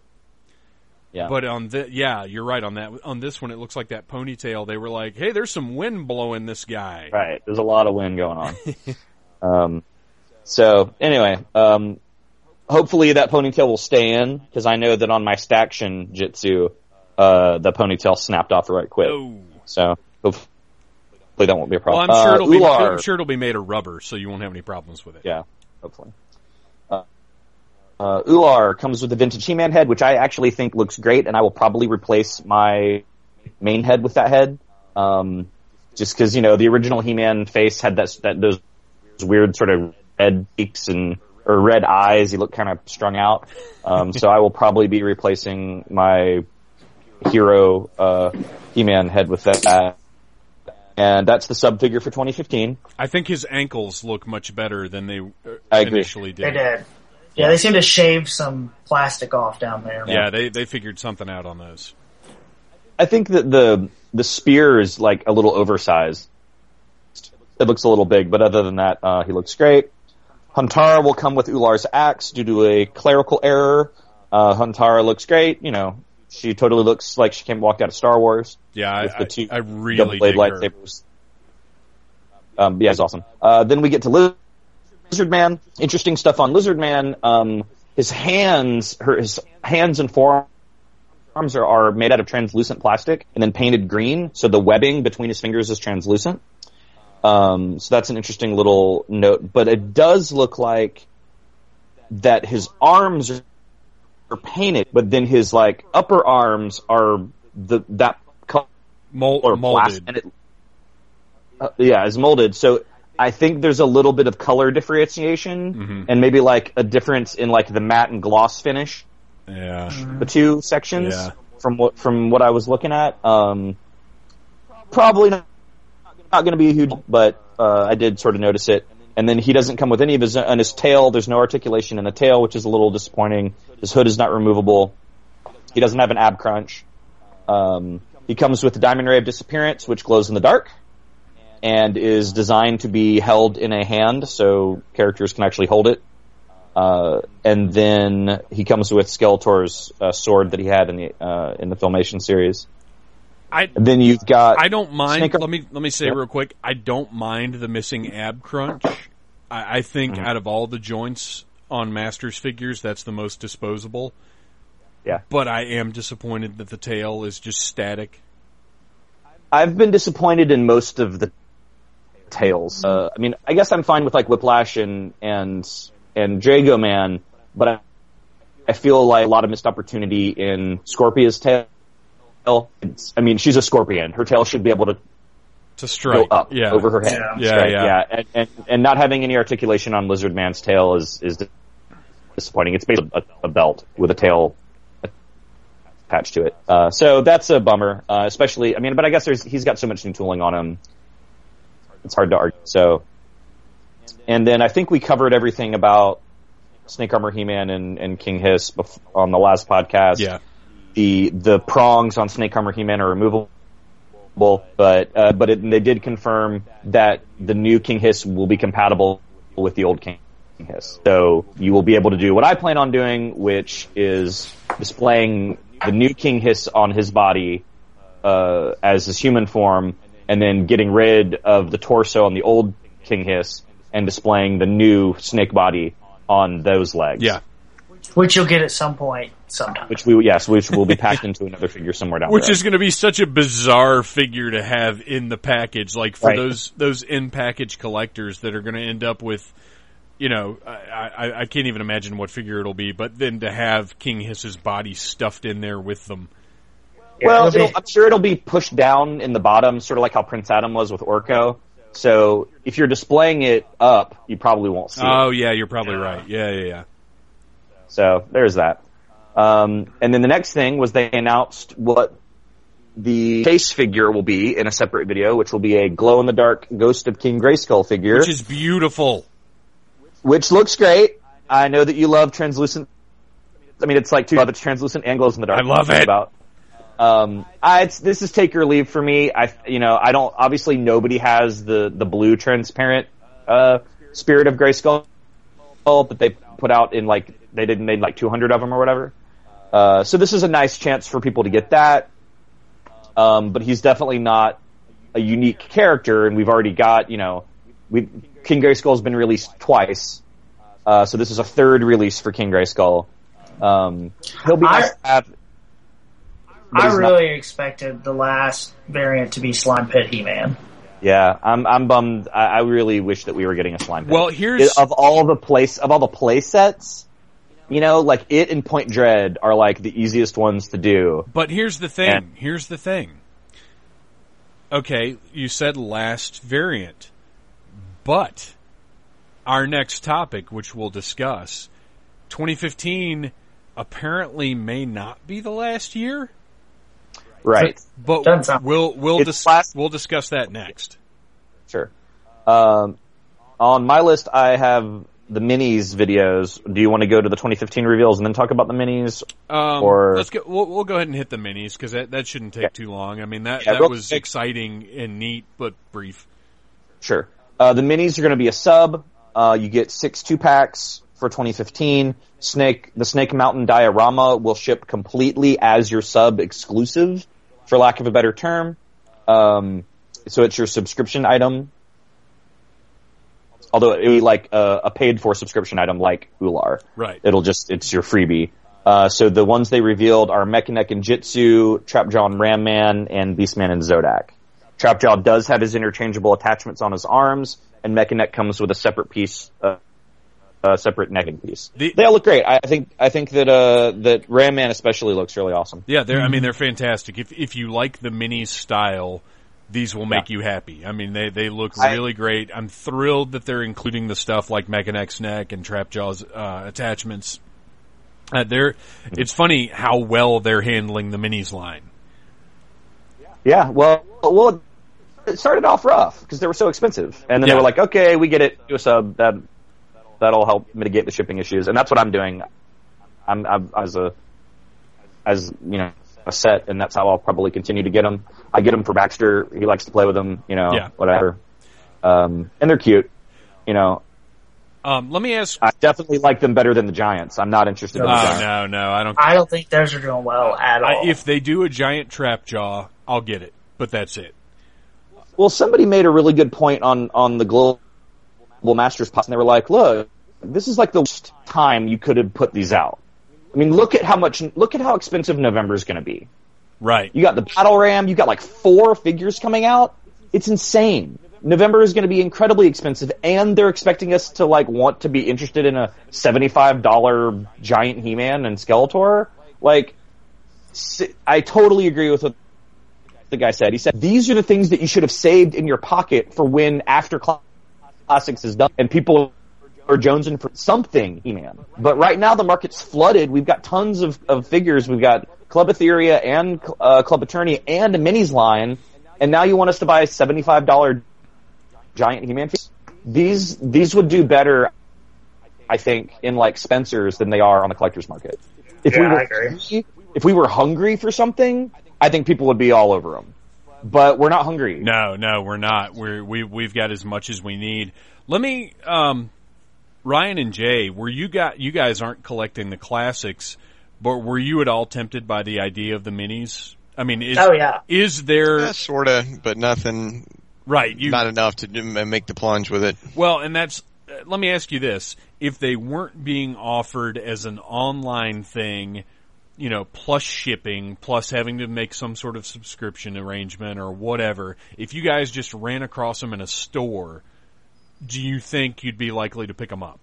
Yeah. But on the yeah, you're right on that. On this one, it looks like that ponytail. They were like, "Hey, there's some wind blowing this guy." Right. There's a lot of wind going on. um. So anyway, um, hopefully that ponytail will stay in, because I know that on my Staction Jitsu, uh, the ponytail snapped off right quick. Oh. So hopefully that won't be a problem. Well, I'm sure, uh, it'll be, I'm sure it'll be made of rubber, so you won't have any problems with it. Yeah, hopefully. Uh, uh, Ular comes with a vintage He-Man head, which I actually think looks great, and I will probably replace my main head with that head. Um, just because, you know, the original He-Man face had that, that those weird sort of red cheeks and or red eyes. He looked kind of strung out. Um, so I will probably be replacing my hero uh, He-Man head with that. And that's the sub figure for twenty fifteen. I think his ankles look much better than they I initially agree. did. They did. Yeah, they seem to shave some plastic off down there. Yeah, yeah, they they figured something out on those. I think that the the spear is like a little oversized. It looks a little big, but other than that, uh, he looks great. Huntara will come with Ular's axe due to a clerical error. Uh, Huntara looks great. You know, she totally looks like she came walked out of Star Wars. Yeah, with I, the two I, I really dig her. Lightsabers. Um, yeah, it's awesome. Uh, then we get to Liz- Lizard Man. Interesting stuff on Lizard Man. Um, his hands, her, his hands and forearms are, are made out of translucent plastic and then painted green, so the webbing between his fingers is translucent. Um, so that's an interesting little note, but it does look like that his arms are painted, but then his like upper arms are the that color Mold, or molded. And it, uh, yeah, is molded. So I think there's a little bit of color differentiation, mm-hmm. and maybe like a difference in like the matte and gloss finish. Yeah, the two sections yeah. from what from what I was looking at. Um, probably not. Not going to be a huge, but uh, I did sort of notice it. And then he doesn't come with any of his on his tail. There's no articulation in the tail, which is a little disappointing. His hood is not removable. He doesn't have an ab crunch. Um, he comes with the diamond ray of disappearance, which glows in the dark, and is designed to be held in a hand, so characters can actually hold it. Uh, and then he comes with Skeletor's uh, sword that he had in the uh, in the Filmation series. I, then you've got. I don't mind. Snicker. Let me let me say yep. real quick. I don't mind the missing ab crunch. I, I think mm-hmm. out of all the joints on Masters figures, that's the most disposable. Yeah. But I am disappointed that the tail is just static. I've been disappointed in most of the tails. Uh, I mean, I guess I'm fine with like Whiplash and and and Drago Man, but I, I feel like a lot of missed opportunity in Scorpia's tail. It's, I mean, she's a scorpion. Her tail should be able to to strike go up yeah. over her head. Yeah, yeah, yeah. yeah. And, and, and not having any articulation on Lizard Man's tail is, is disappointing. It's basically a, a belt with a tail attached to it. Uh, so that's a bummer, uh, especially. I mean, but I guess there's, he's got so much new tooling on him. It's hard to argue. So, and then I think we covered everything about Snake Armor He-Man and, and King Hssss bef- on the last podcast. Yeah. The the prongs on Snake Armor He-Man are removable, but uh, but it, they did confirm that the new King Hssss will be compatible with the old King Hssss. So you will be able to do what I plan on doing, which is displaying the new King Hssss on his body uh, as his human form, and then getting rid of the torso on the old King Hssss and displaying the new snake body on those legs. Yeah. Which you'll get at some point, sometime. Which we yes, which will be packed into another figure somewhere down. Which the road. Is going to be such a bizarre figure to have in the package, like for right. those those in package collectors that are going to end up with, you know, I, I, I can't even imagine what figure it'll be. But then to have King Hss's body stuffed in there with them, Yeah, well, it'll it'll, be... I'm sure it'll be pushed down in the bottom, sort of like how Prince Adam was with Orko. So if you're displaying it up, you probably won't see oh, it. Oh, yeah, you're probably yeah. right. Yeah, yeah, yeah. So there's that. Um, and then the next thing was they announced what the face figure will be in a separate video, which will be a glow-in-the-dark Ghost of King Grayskull figure. Which is beautiful. Which looks great. I know that you love translucent. I mean, it's like two other translucent and glows in the dark. I love it. About. Um, I, it's, this is take or leave for me. I, you know, I don't, obviously nobody has the, the blue transparent, uh, Spirit of Grayskull, but they put out in like, they didn't made like two hundred of them or whatever. Uh, so this is a nice chance for people to get that. Um, but he's definitely not a unique character, and we've already got, you know, we King Grayskull's been released twice. Uh, so this is a third release for King Grayskull. Um, he'll be nice to have. I really not... expected the last variant to be Slime Pit He-Man. Yeah, I'm I'm bummed. I, I really wish that we were getting a Slime Pit. Well, here's it, of all the place of all the play sets, you know, like it and Point Dread are like the easiest ones to do. But here's the thing. And... Here's the thing. Okay, you said last variant, but our next topic, which we'll discuss, twenty fifteen apparently may not be the last year. Right. But, but we'll we'll dis- last- we'll discuss that next. Sure. Um, on my list, I have the minis videos. Do you want to go to the twenty fifteen reveals and then talk about the minis? Um, or let's go. We'll, we'll go ahead and hit the minis because that, that shouldn't take okay. too long. I mean that yeah, that we'll was take- exciting and neat, but brief. Sure. Uh, the minis are going to be a sub. Uh, you get six two packs for twenty fifteen. Snake, the Snake Mountain diorama will ship completely as your sub exclusive, for lack of a better term. Um, so it's your subscription item. Although it would be like a, a paid-for subscription item like Ular. Right. It'll just, it's your freebie. Uh, so the ones they revealed are Mechaneck and Jitsu, Trapjaw and Ram Man, and Beastman and Zodak. Trapjaw does have his interchangeable attachments on his arms, and Mechaneck comes with a separate piece of Uh, separate necking piece. The, they all look great. I think I think that uh, that Ram Man especially looks really awesome. Yeah, they're. I mean, they're fantastic. If if you like the minis style, these will make yeah. you happy. I mean, they, they look really I, great. I'm thrilled that they're including the stuff like Mechanex's neck and Trapjaw's uh, attachments. Uh, they're. It's funny how well they're handling the minis line. Yeah. Well. Well. It started off rough because they were so expensive, and then yeah. they were like, "Okay, we get it. Do a sub that." That'll help mitigate the shipping issues, and that's what I'm doing. I'm, I'm as a, as you know, a set, and that's how I'll probably continue to get them. I get them for Baxter; he likes to play with them, you know, yeah. whatever. Um, and they're cute, you know. Um, let me ask. I definitely like them better than the Giants. I'm not interested. in the Giants. No, no, I don't. I don't think those are doing well at all. I, if they do a Giant Trapjaw, I'll get it, but that's it. Well, somebody made a really good point on on the global. Well, Masters Pots, and they were like, look, this is like the worst time you could have put these out. I mean, look at how much, look at how expensive November's going to be. Right. You got the Battle Ram, you got like four figures coming out. It's insane. November is going to be incredibly expensive, and they're expecting us to like want to be interested in a seventy-five dollars giant He-Man and Skeletor. Like, I totally agree with what the guy said. He said, these are the things that you should have saved in your pocket for when after class. Classics is done, and people are jonesing for something He-Man. But right now, the market's flooded. We've got tons of, of figures. We've got Club Etheria and uh, Club Eternia and a minis line, and now you want us to buy a seventy-five dollars giant He-Man figures? These these would do better, I think, in like Spencer's than they are on the collector's market. If yeah, we were I agree. Hungry, if we were hungry for something, I think people would be all over them. But we're not hungry. No, no, we're not. We're, we, we've got as much as we need. Let me, um, Ryan and Jay, were you got, you guys aren't collecting the classics, but were you at all tempted by the idea of the minis? I mean, is, oh, yeah. is there... Yeah, sort of, but nothing... Right. You, not enough to do, make the plunge with it. Well, and that's... Let me ask you this. If they weren't being offered as an online thing... you know, plus shipping, plus having to make some sort of subscription arrangement or whatever, if you guys just ran across them in a store, do you think you'd be likely to pick them up?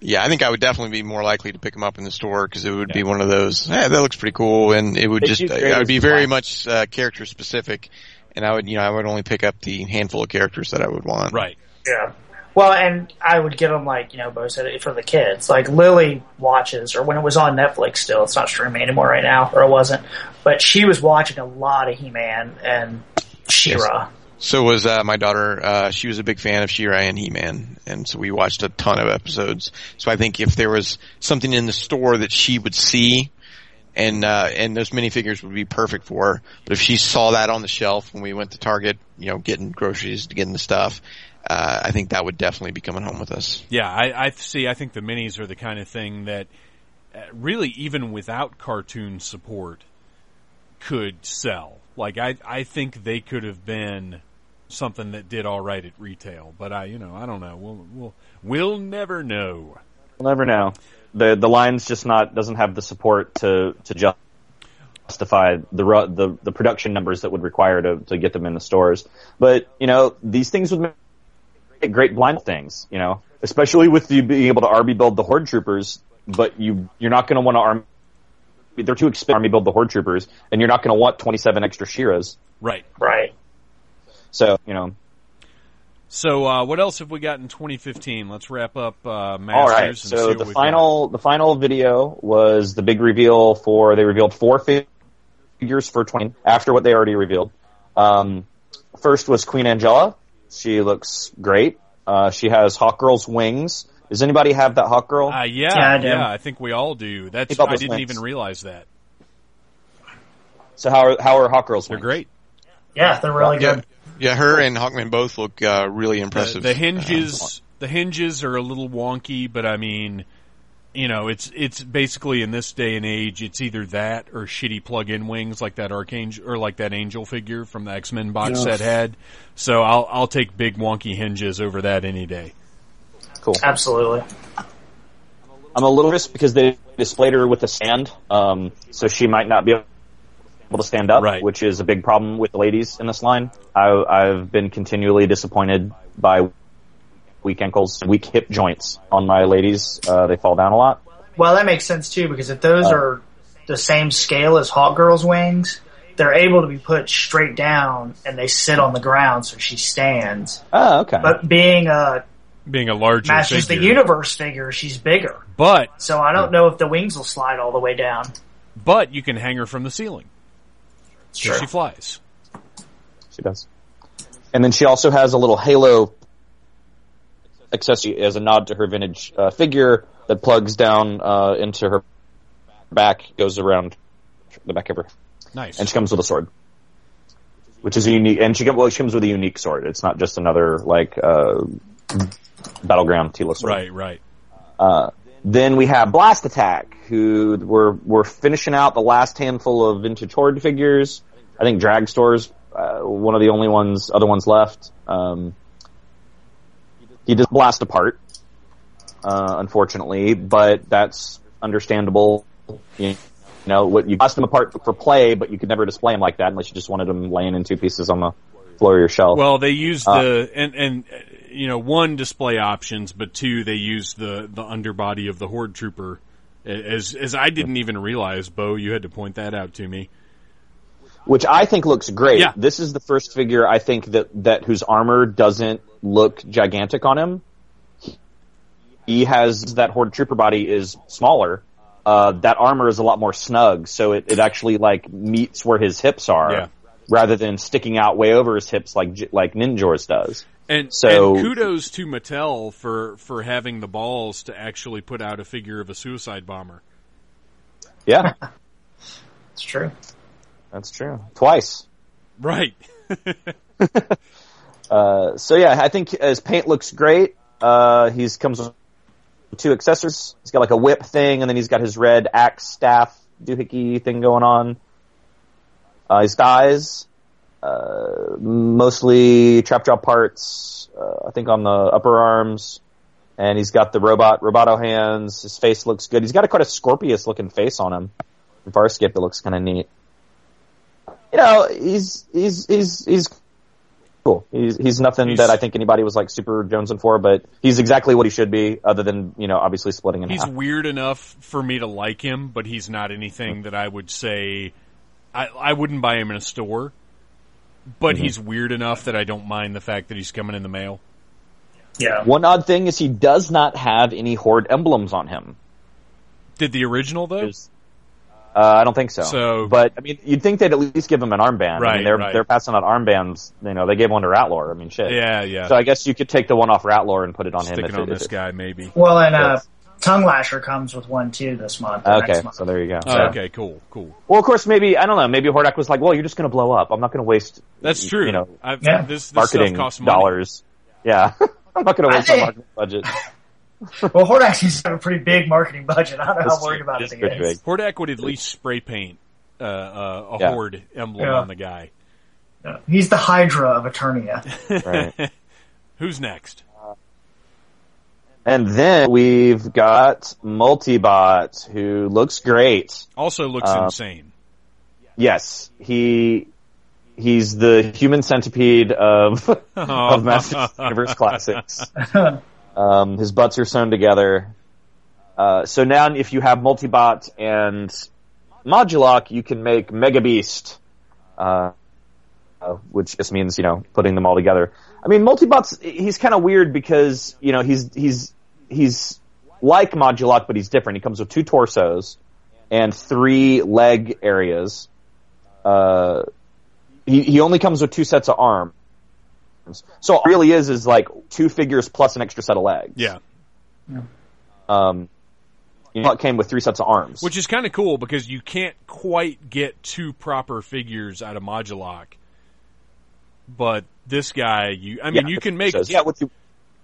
Yeah, I think I would definitely be more likely to pick them up in the store because it would yeah. be one of those, yeah, that looks pretty cool, and it would they just, I would be very life. much uh, character specific, and I would, you know, I would only pick up the handful of characters that I would want. Right. Yeah. Well, and I would get them, like, you know, Bo said, for the kids. Like, Lily watches, or when it was on Netflix still, it's not streaming anymore right now, or it wasn't, but she was watching a lot of He-Man and She-Ra. Yes. So was uh, my daughter. Uh, she was a big fan of She-Ra and He-Man, and so we watched a ton of episodes. So I think if there was something in the store that she would see, and uh, and those minifigures would be perfect for her. But if she saw that on the shelf when we went to Target, you know, getting groceries, getting the stuff, uh, I think that would definitely be coming home with us. Yeah, I, I see. I think the minis are the kind of thing that really, even without cartoon support, could sell. Like, I, I think they could have been something that did all right at retail, but I, you know, I don't know. We'll, we'll, we'll never know. We'll never know. The the line's just not doesn't have the support to to justify the the the production numbers that would require to to get them in the stores. But you know, these things would make great blind things. You know, especially with you being able to army build the horde troopers, but you you're not going to want to army. They're too expensive to army build the horde troopers, and you're not going to want twenty-seven extra She-Ras. Right. Right. So, you know. So, uh, what else have we got in twenty fifteen? Let's wrap up uh, Masters. All right, and so see what the final got. The final video was the big reveal for, they revealed four figures for twenty after what they already revealed. Um, first was Queen Angela. She looks great. Uh, she has Hawkgirl's wings. Does anybody have that Hawkgirl? Uh, yeah, yeah, I, yeah, I think we all do. That's I didn't wings. even realize that. So how are, how are Hawkgirl's wings? They're great. Yeah, they're really yeah. good. Yeah, her and Hawkman both look uh, really impressive. The, the hinges, the hinges are a little wonky, but I mean, you know, it's it's basically in this day and age, it's either that or shitty plug-in wings like that Archangel or like that Angel figure from the X-Men box yes. set had. So I'll I'll take big wonky hinges over that any day. Cool, absolutely. I'm a little nervous because they displayed her with a stand, um, so she might not be able able to stand up, right. which is a big problem with the ladies in this line. I, I've been continually disappointed by weak ankles, weak hip joints on my ladies. Uh, they fall down a lot. Well, that makes sense too, because if those uh, are the same scale as Hawkgirl's wings, they're able to be put straight down and they sit on the ground, so she stands. Oh, okay. But being a being a larger Masters of the Universe figure, she's bigger. But so I don't know if the wings will slide all the way down. But you can hang her from the ceiling. Sure. She flies. She does. And then she also has a little halo accessory as a nod to her vintage uh, figure that plugs down uh, into her back, goes around the back of her. Nice. And she comes with a sword, which is a unique. And she, well, she comes with a unique sword. It's not just another like uh, battleground Tila sword. Right, right. Uh, Then we have Blast Attack, who we're, we're finishing out the last handful of vintage horde figures. I think Drag Store's uh, one of the only ones, other ones left. Um, he does blast apart, uh, unfortunately, but that's understandable. You know, what you blast them apart for play, but you could never display them like that unless you just wanted them laying in two pieces on the floor of your shelf. Well, they used uh, the, and, and, you know, one, display options, but two, they use the, the underbody of the horde trooper. As as I didn't even realize, Bo, you had to point that out to me. Which I think looks great. Yeah. This is the first figure I think that, that whose armor doesn't look gigantic on him. He has that horde trooper body is smaller. Uh, that armor is a lot more snug, so it, it actually like meets where his hips are, yeah. rather than sticking out way over his hips like like Ninjor's does. And, so, and kudos to Mattel for, for having the balls to actually put out a figure of a suicide bomber. Yeah. It's true. That's true. Twice. Right. uh, so yeah, I think his paint looks great. Uh, he's comes with two accessories. He's got like a whip thing, and then he's got his red axe staff doohickey thing going on. Uh, his thighs. Uh, mostly trap jaw parts, uh, I think on the upper arms, and he's got the robot, roboto hands, his face looks good. He's got a, quite a Scorpius looking face on him. From Farscape that looks kinda neat. You know, he's, he's, he's, he's cool. He's he's nothing he's, that I think anybody was like super jonesing for, but he's exactly what he should be, other than, you know, obviously splitting in half. He's weird enough for me to like him, but he's not anything that I would say I I wouldn't buy him in a store. But mm-hmm. he's weird enough that I don't mind the fact that he's coming in the mail. Yeah. One odd thing is he does not have any Horde emblems on him. Did the original, though? Uh, I don't think so. So, but I mean, you'd think they'd at least give him an armband. Right, I mean, they're right. they're passing out armbands. You know, they gave one to Ratlore. I mean, shit. Yeah, yeah. So I guess you could take the one off Ratlore and put it on Stick him. Stick it on it, this it, guy, maybe. Well, and uh, Tongue Lasher comes with one too this month. Okay, month. So there you go. Oh, so. Okay, cool, cool. Well, of course, maybe I don't know. Maybe Hordak was like, "Well, you're just going to blow up. I'm not going to waste." That's true. You know, I've, yeah. this, this marketing stuff costs dollars. Money. Yeah. I'm not going to waste I, my marketing budget. Well, Hordak has got a pretty big marketing budget. I don't know That's how worried about it is. Hordak would at least spray paint uh, uh, a yeah. Horde emblem yeah. on the guy. Yeah. He's the Hydra of Eternia. Right. Who's next? Uh, and then we've got Multibot, who looks great. Also looks um, insane. Yes. He... He's the human centipede of oh. of Masters of the Universe Classics. Um, his butts are sewn together. Uh, so now, if you have Multibot and Modulok, you can make Mega Beast, uh, uh, which just means, you know, putting them all together. I mean, Multibot's he's kind of weird because, you know, he's he's he's like Modulok, but he's different. He comes with two torsos and three leg areas. Uh. He he only comes with two sets of arms. So all it really is is like two figures plus an extra set of legs. Yeah. yeah. Um, you know, it came with three sets of arms. Which is kind of cool because you can't quite get two proper figures out of Modulok. But this guy, you I mean, yeah, you can make yeah, what you,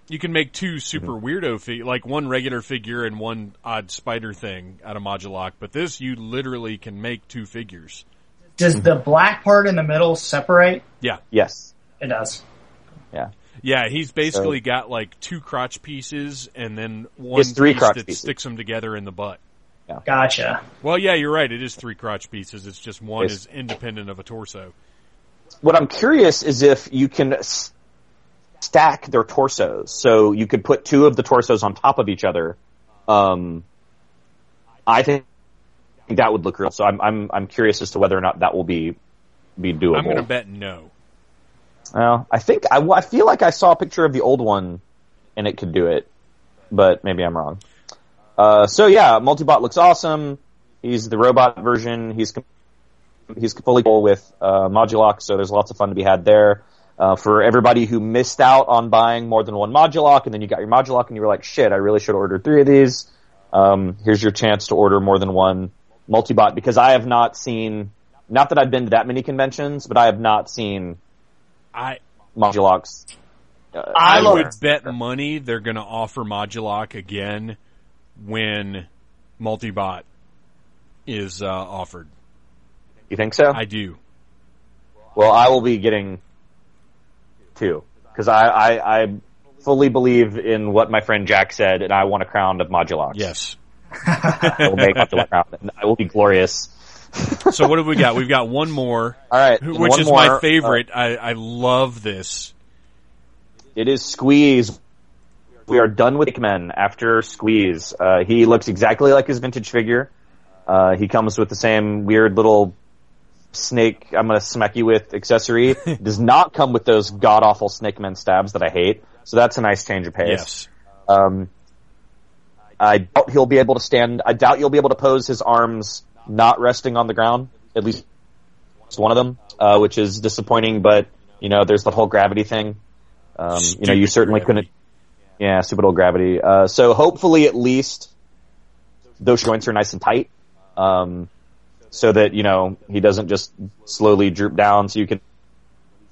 you can make two super mm-hmm. weirdo figures, like one regular figure and one odd spider thing out of Modulok. But this, you literally can make two figures. Does the black part in the middle separate? Yeah. Yes. It does. Yeah. Yeah, he's basically so, got like two crotch pieces and then one three piece crotch that pieces. Sticks them together in the butt. Yeah. Gotcha. Well, yeah, you're right. It is three crotch pieces. It's just one it's, is independent of a torso. What I'm curious is if you can s- stack their torsos. So you could put two of the torsos on top of each other. Um, I think... That would look real. So I'm I'm I'm curious as to whether or not that will be be doable. I'm going to bet no. Well, I think I, I feel like I saw a picture of the old one, and it could do it, but maybe I'm wrong. Uh, so yeah, Multibot looks awesome. He's the robot version. He's he's fully cool with uh, Modulok, so there's lots of fun to be had there. Uh, for everybody who missed out on buying more than one Modulok, and then you got your Modulok, and you were like, shit, I really should have ordered three of these. Um, here's your chance to order more than one Multibot, because I have not seen, not that I've been to that many conventions, but I have not seen I Modulok's. Uh, I would bet money they're going to offer Modulok again when Multibot is uh, offered. You think so? I do. Well, I will be getting two, because I, I, I fully believe in what my friend Jack said, and I want a crown of Modulok. Yes. I will make Modulok crown. I will be glorious. So what have we got? We've got one more. All right, which is more, my favorite. Uh, I, I love this. It is Squeeze. We are done with Hickman after Squeeze. Uh, he looks exactly like his vintage figure. Uh, he comes with the same weird little snake I'm going to smack you with accessory. Does not come with those god-awful Snake Man stabs that I hate. So that's a nice change of pace. Yes. Um, I doubt he'll be able to stand. I doubt you'll be able to pose his arms not resting on the ground. At least one of them, uh, which is disappointing. But you know, there's the whole gravity thing. Um, you know, you certainly gravity. couldn't. Yeah, stupid old gravity. Uh, so hopefully, at least those joints are nice and tight, um, so that you know he doesn't just slowly droop down. So you can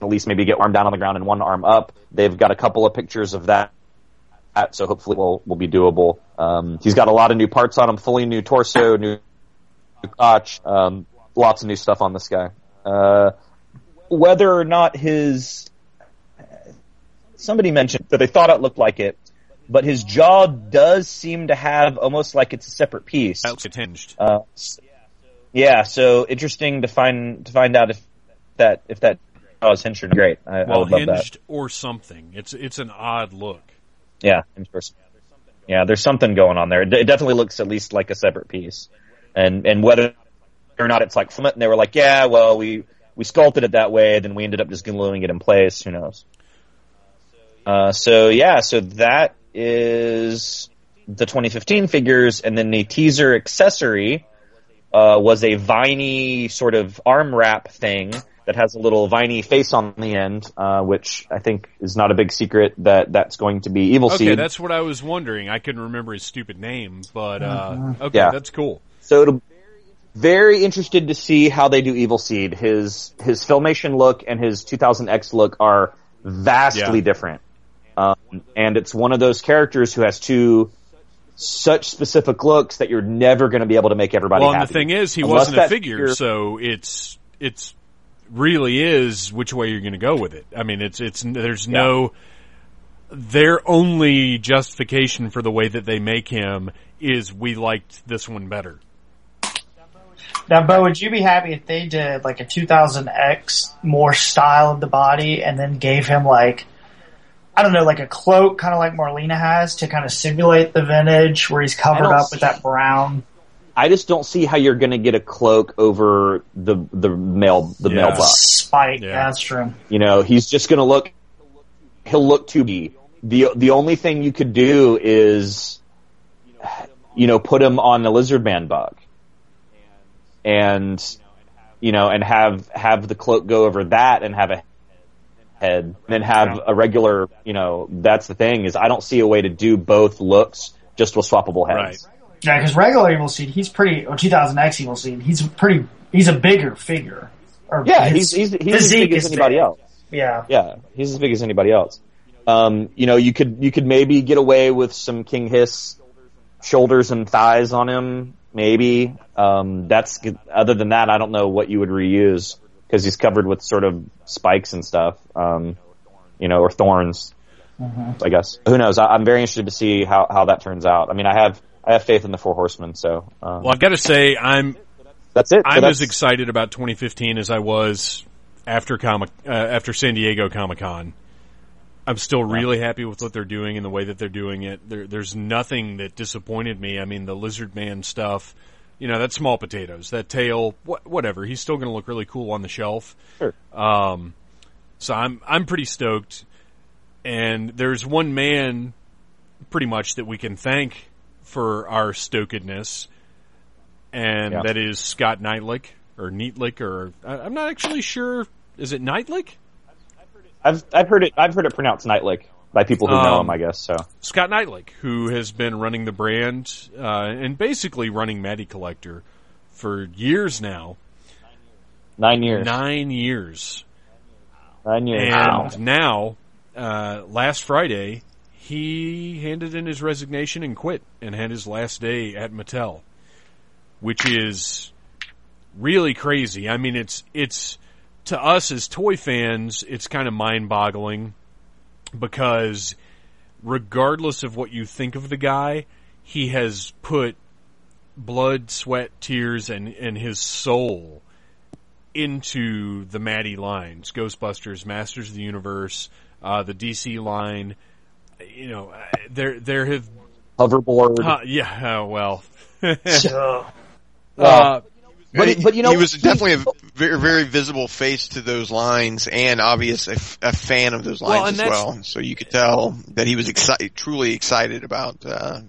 at least maybe get arm down on the ground and one arm up. They've got a couple of pictures of that. So hopefully will will be doable. Um, he's got a lot of new parts on him, fully new torso, new crotch, um, lots of new stuff on this guy. Uh, whether or not his somebody mentioned that they thought it looked like it, but his jaw does seem to have almost like it's a separate piece. That looks hinged. Uh, yeah. So interesting to find to find out if that if that Oh, it's hinged. Great. I, well, I would love hinged that. Or something. It's it's an odd look. Yeah, hinged or something. Yeah, there's something going on there. It definitely looks at least like a separate piece. And and whether or not it's like flint, and they were like, yeah, well, we, we sculpted it that way, then we ended up just gluing it in place. Who knows? Uh, so, yeah, so that is the twenty fifteen figures. And then the teaser accessory uh, was a viney sort of arm wrap thing that has a little viney face on the end, uh, which I think is not a big secret that that's going to be Evil Seed. Okay, that's what I was wondering. I couldn't remember his stupid name, but uh, okay, yeah. That's cool. So it'll very interested to see how they do Evil Seed. His his Filmation look and his two thousand X look are vastly yeah. different. Um, and it's one of those characters who has two such specific looks that you're never going to be able to make everybody well, happy. Well, the thing is, he Unless wasn't a figure, figure, so it's it's really is which way you're going to go with it. I mean, it's it's there's yeah. no... Their only justification for the way that they make him is we liked this one better. Now, Bo, would you be happy if they did like a two thousand X more style of the body and then gave him like, I don't know, like a cloak kind of like Marlena has to kind of simulate the vintage where he's covered up with that brown? I just don't see how you're going to get a cloak over the the male the yeah. male buff. Spike, yeah. That's true. You know, he's just going to look, he'll look two D. The, the only thing you could do is, you know, put him on the Lizard Man bug. And, you know, and have have the cloak go over that and have a head, and then have a regular, you know, that's the thing, is I don't see a way to do both looks just with swappable heads. Right. Yeah, because regular Evil Seed, he's pretty, or two thousand X Evil Seed, he's pretty, he's a bigger figure. Or yeah, his, he's, he's, he's as big as anybody big. else. Yeah. Yeah, he's as big as anybody else. Um, you know, you could, you could maybe get away with some King Hssss shoulders and thighs on him. Maybe. Um, that's other than that, I don't know what you would reuse because he's covered with sort of spikes and stuff, um, you know, or thorns. Mm-hmm. I guess. Who knows? I, I'm very interested to see how, how that turns out. I mean, I have I have faith in the Four Horsemen. So, um, well, I've got to say, I'm that's it. So I'm that's, as excited about twenty fifteen as I was after comic uh, after San Diego Comic-Con. I'm still really happy with what they're doing and the way that they're doing it. There, there's nothing that disappointed me. I mean, the Lizard Man stuff, you know, that's small potatoes. That tail, wh- whatever. He's still going to look really cool on the shelf. Sure. Um, so I'm I'm pretty stoked. And there's one man, pretty much, that we can thank for our stokedness, and yeah. that is Scott Neitlich or Neitlich or I'm not actually sure. Is it Neitlich? I've I've heard it I've heard it pronounced Neitlich by people who um, know him, I guess. So Scott Neitlich, who has been running the brand uh, and basically running Matty Collector for years now. Nine years. Nine years. Nine years. And wow. now, uh, last Friday, he handed in his resignation and quit and had his last day at Mattel, which is really crazy. I mean, it's it's. To us as toy fans, it's kind of mind-boggling because regardless of what you think of the guy, he has put blood, sweat, tears, and, and his soul into the Matty lines. Ghostbusters, Masters of the Universe, uh, the D C line. You know, there there have... Hoverboard. Uh, yeah, uh, well. uh, uh But, but you know, he was definitely a very, very visible face to those lines, and obvious a, f- a fan of those lines well, as well. So you could tell that he was excited, truly excited about uh,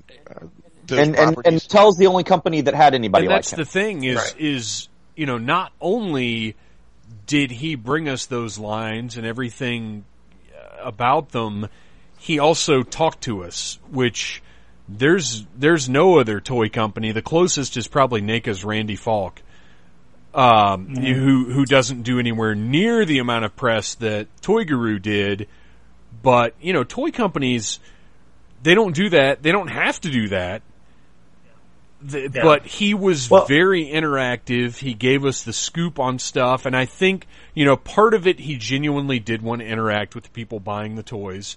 those and, properties. And, and Mattel's the only company that had anybody and like him. That's the thing is, right. is you know, not only did he bring us those lines and everything about them, he also talked to us, which. There's there's no other toy company. The closest is probably N E C A's Randy Falk, um, mm-hmm. who who doesn't do anywhere near the amount of press that Toy Guru did. But you know, toy companies, they don't do that. They don't have to do that. The, yeah. But he was well, very interactive. He gave us the scoop on stuff, and I think you know part of it. He genuinely did want to interact with the people buying the toys.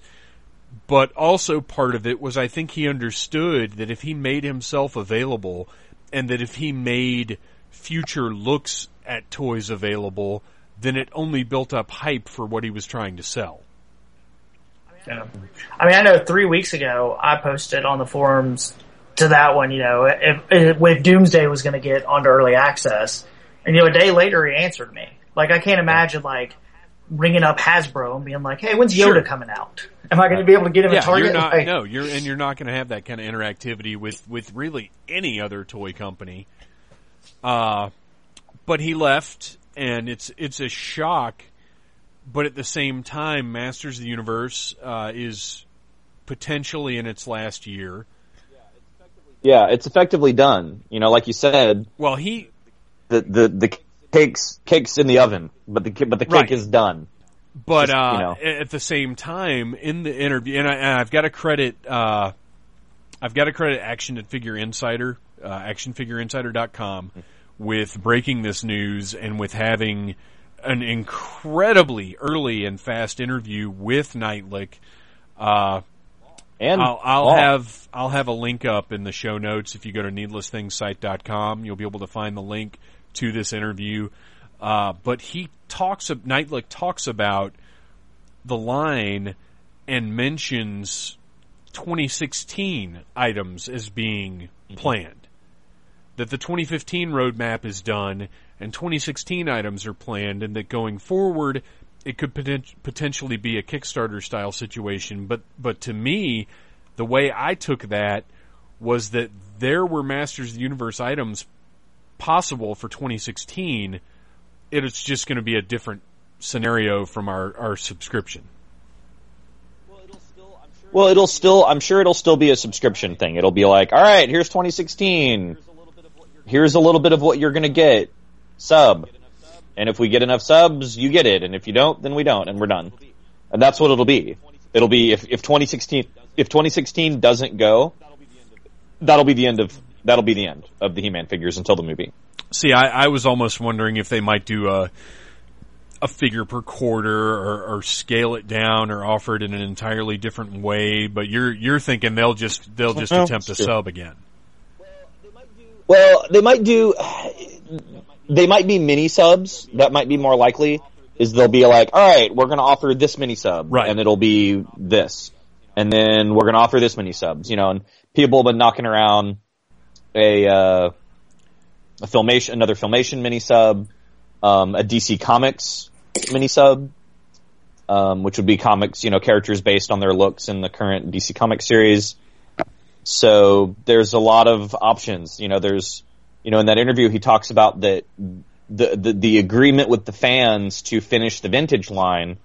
But also part of it was I think he understood that if he made himself available and that if he made future looks at toys available, then it only built up hype for what he was trying to sell. Yeah. I mean, I know three weeks ago I posted on the forums to that one, you know, if, if, if Doomsday was going to get onto early access. And, you know, a day later he answered me. Like, I can't imagine, like, ringing up Hasbro and being like, hey, when's Yoda sure. coming out? Am I going to be able to get him yeah, a Target? You're not, like, no, you're, and you're not going to have that kind of interactivity with, with really any other toy company. Uh, but he left, and it's it's a shock. But at the same time, Masters of the Universe uh, is potentially in its last year. Yeah, it's effectively done. You know, like you said. Well, he the the, the cake's cake's in the oven, but the but the cake right. is done. But Just, uh, you know. At the same time, in the interview, and, I, and I've got to credit uh, I've got to credit Action Figure Insider, uh, action figure insider dot com, with breaking this news and with having an incredibly early and fast interview with Neitlich. Uh, and I'll, I'll have, I'll have a link up in the show notes. If you go to needless things site dot com, you'll be able to find the link to this interview. Uh, but he talks, Neitlich talks about the line and mentions twenty sixteen items as being planned. That the twenty fifteen roadmap is done, and twenty sixteen items are planned, and that going forward, it could poten- potentially be a Kickstarter-style situation. But but to me, the way I took that was that there were Masters of the Universe items possible for twenty sixteen. It's just going to be a different scenario from our, our subscription. Well, it'll still, I'm sure it'll still be a subscription thing. It'll be like, all right, here's twenty sixteen. Here's a little bit of what you're going to get. Sub, and if we get enough subs, you get it, and if you don't, then we don't, and we're done. And that's what it'll be. It'll be if, if twenty sixteen if twenty sixteen doesn't go, that'll be the end of that'll be the end of the He-Man figures until the movie. See, I, I was almost wondering if they might do a a figure per quarter, or, or scale it down, or offer it in an entirely different way. But you're you're thinking they'll just they'll just oh, attempt a sure. sub again. Well, they might do. They might be mini subs. That might be more likely. Is they'll be like, all right, we're going to offer this mini sub, right. and it'll be this, and then we're going to offer this many subs. You know, and people have been knocking around a uh, a Filmation, another Filmation mini sub, um, a D C Comics mini sub, um, which would be comics, you know, characters based on their looks in the current D C Comics series. So there's a lot of options. You know, there's. You know, in that interview, he talks about that the, the the agreement with the fans to finish the vintage line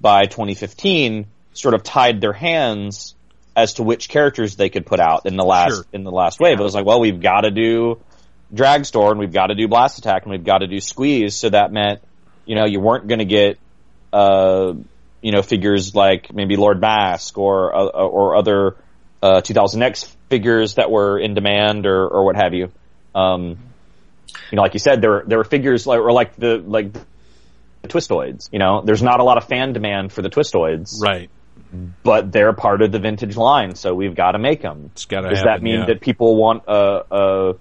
by twenty fifteen sort of tied their hands as to which characters they could put out in the last sure. in the last wave. Yeah. It was like, well, we've got to do Dragstore, and we've got to do Blast Attack, and we've got to do Squeeze. So that meant, you know, you weren't going to get, uh, you know, figures like maybe Lord Mask or uh, or other uh, two thousand X figures that were in demand or or what have you. Um, you know, like you said, there were, there were figures like, or like the, like the Twistoids, you know, there's not a lot of fan demand for the Twistoids, right? But they're part of the vintage line. So we've got to make them. It's gotta Does happen, that mean yeah. that people want, a, a,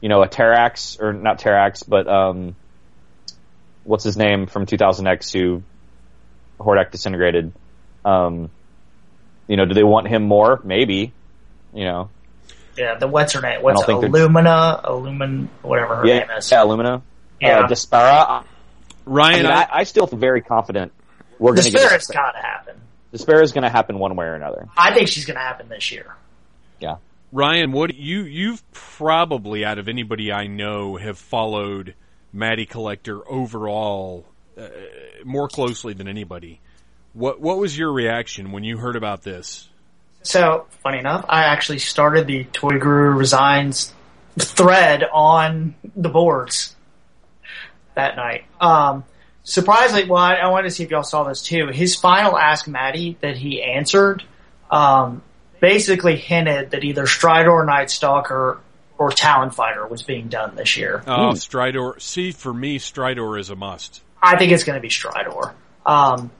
you know, a Terax or not Terax, but, um, what's his name from two thousand X who Hordak disintegrated? Um, you know, do they want him more? Maybe, you know. Yeah, the what's her name? What's Illumina? Illumin, whatever her yeah, name is. Yeah, Illumina. Yeah, uh, Despera. Ryan, I, mean, I, I still feel very confident we're going to get Despera's got to happen. Despera's going to happen one way or another. I think she's going to happen this year. Yeah, Ryan, what you you've probably out of anybody I know have followed Matty Collector overall uh, more closely than anybody. What what was your reaction when you heard about this? So, funny enough, I actually started the Toy Guru Resigns thread on the boards that night. Um, surprisingly, well, I, I wanted to see if y'all saw this too. His final Ask Matty that he answered um, basically hinted that either Stridor, Night Stalker, or Talon Fighter was being done this year. Oh, Ooh. Stridor. See, for me, Stridor is a must. I think it's going to be Stridor. Um,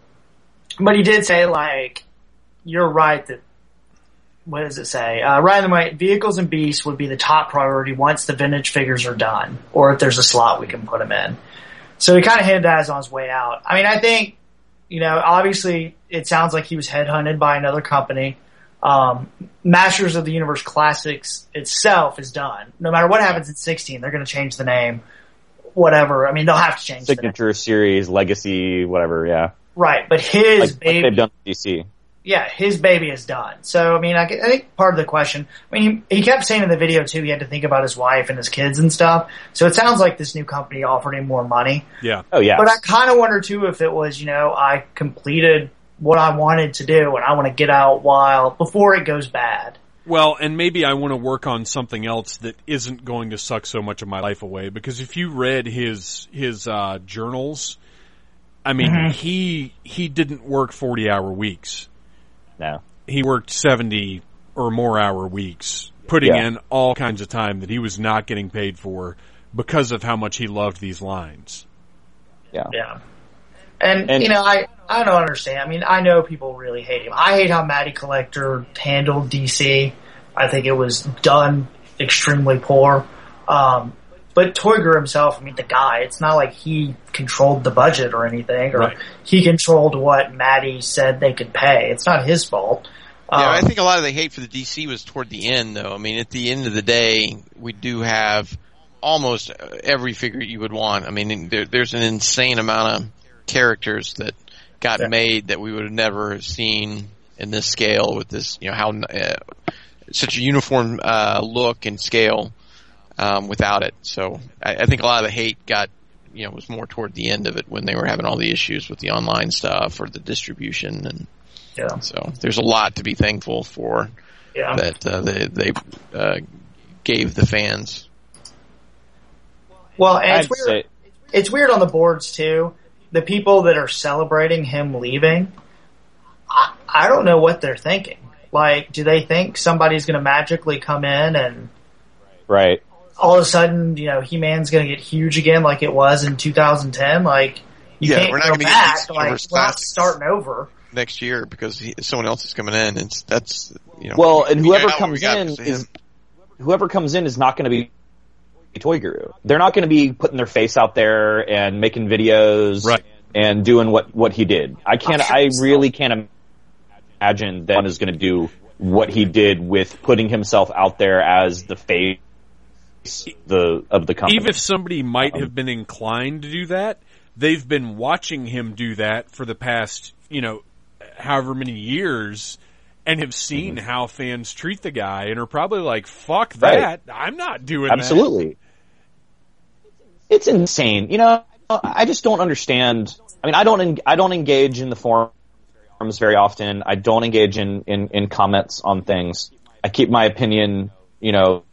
but he did say, like, you're right that what does it say? Uh, right on the right, vehicles and beasts would be the top priority once the vintage figures are done, or if there's a slot we can put them in. So he kind of hinted at us on his way out. I mean, I think, you know, obviously it sounds like he was headhunted by another company. Um, Masters of the Universe Classics itself is done. No matter what happens in sixteen, they're going to change the name, whatever. I mean, they'll have to change the name. Signature series, legacy, whatever, yeah. Right, but his like baby... What they've done with D C. Yeah, his baby is done. So, I mean, I, I think part of the question... I mean, he, he kept saying in the video, too, he had to think about his wife and his kids and stuff. So it sounds like this new company offered him more money. Yeah. Oh, yeah. But I kind of wonder, too, if it was, you know, I completed what I wanted to do and I want to get out while... before it goes bad. Well, and maybe I want to work on something else that isn't going to suck so much of my life away. Because if you read his, his uh, journals... I mean, mm-hmm. he he didn't work forty-hour weeks. No. He worked seventy or more hour weeks, putting yeah. in all kinds of time that he was not getting paid for because of how much he loved these lines. Yeah. Yeah. And, and you know, I, I don't understand. I mean, I know people really hate him. I hate how Matty Collector handled D C. I think it was done extremely poor. Um But Toyger himself, I mean, the guy, it's not like he controlled the budget or anything, or right. he controlled what Matty said they could pay. It's not his fault. Yeah, um, I think a lot of the hate for the D C was toward the end, though. I mean, at the end of the day, we do have almost every figure you would want. I mean, there, there's an insane amount of characters that got yeah. made that we would have never seen in this scale with this, you know, how uh, such a uniform uh, look and scale. Um, without it. So I, I think a lot of the hate got, you know, was more toward the end of it when they were having all the issues with the online stuff or the distribution. And yeah. so there's a lot to be thankful for yeah. that uh, they, they uh, gave the fans. Well, and it's weird. it's weird on the boards too. The people that are celebrating him leaving, I, I don't know what they're thinking. Like, do they think somebody's going to magically come in and... Right. all of a sudden, you know, He-Man's going to get huge again like it was in two thousand ten. Like, you yeah, can't we're not go gonna back. Get like, we're not starting over. Next year because he, someone else is coming in. And that's, you know. Well, and whoever comes in is whoever comes in is not going to be a Toy Guru. They're not going to be putting their face out there and making videos right. and doing what, what he did. I can't. I really can't imagine that one is going to do what he did with putting himself out there as the face. The, of the company. Even if somebody might have been inclined to do that, they've been watching him do that for the past, you know, however many years and have seen mm-hmm. how fans treat the guy and are probably like, fuck that. Right. I'm not doing Absolutely. That. Absolutely. It's insane. You know, I just don't understand. I mean, I don't, en- I don't engage in the forums very often. I don't engage in, in, in comments on things. I keep my opinion, you know,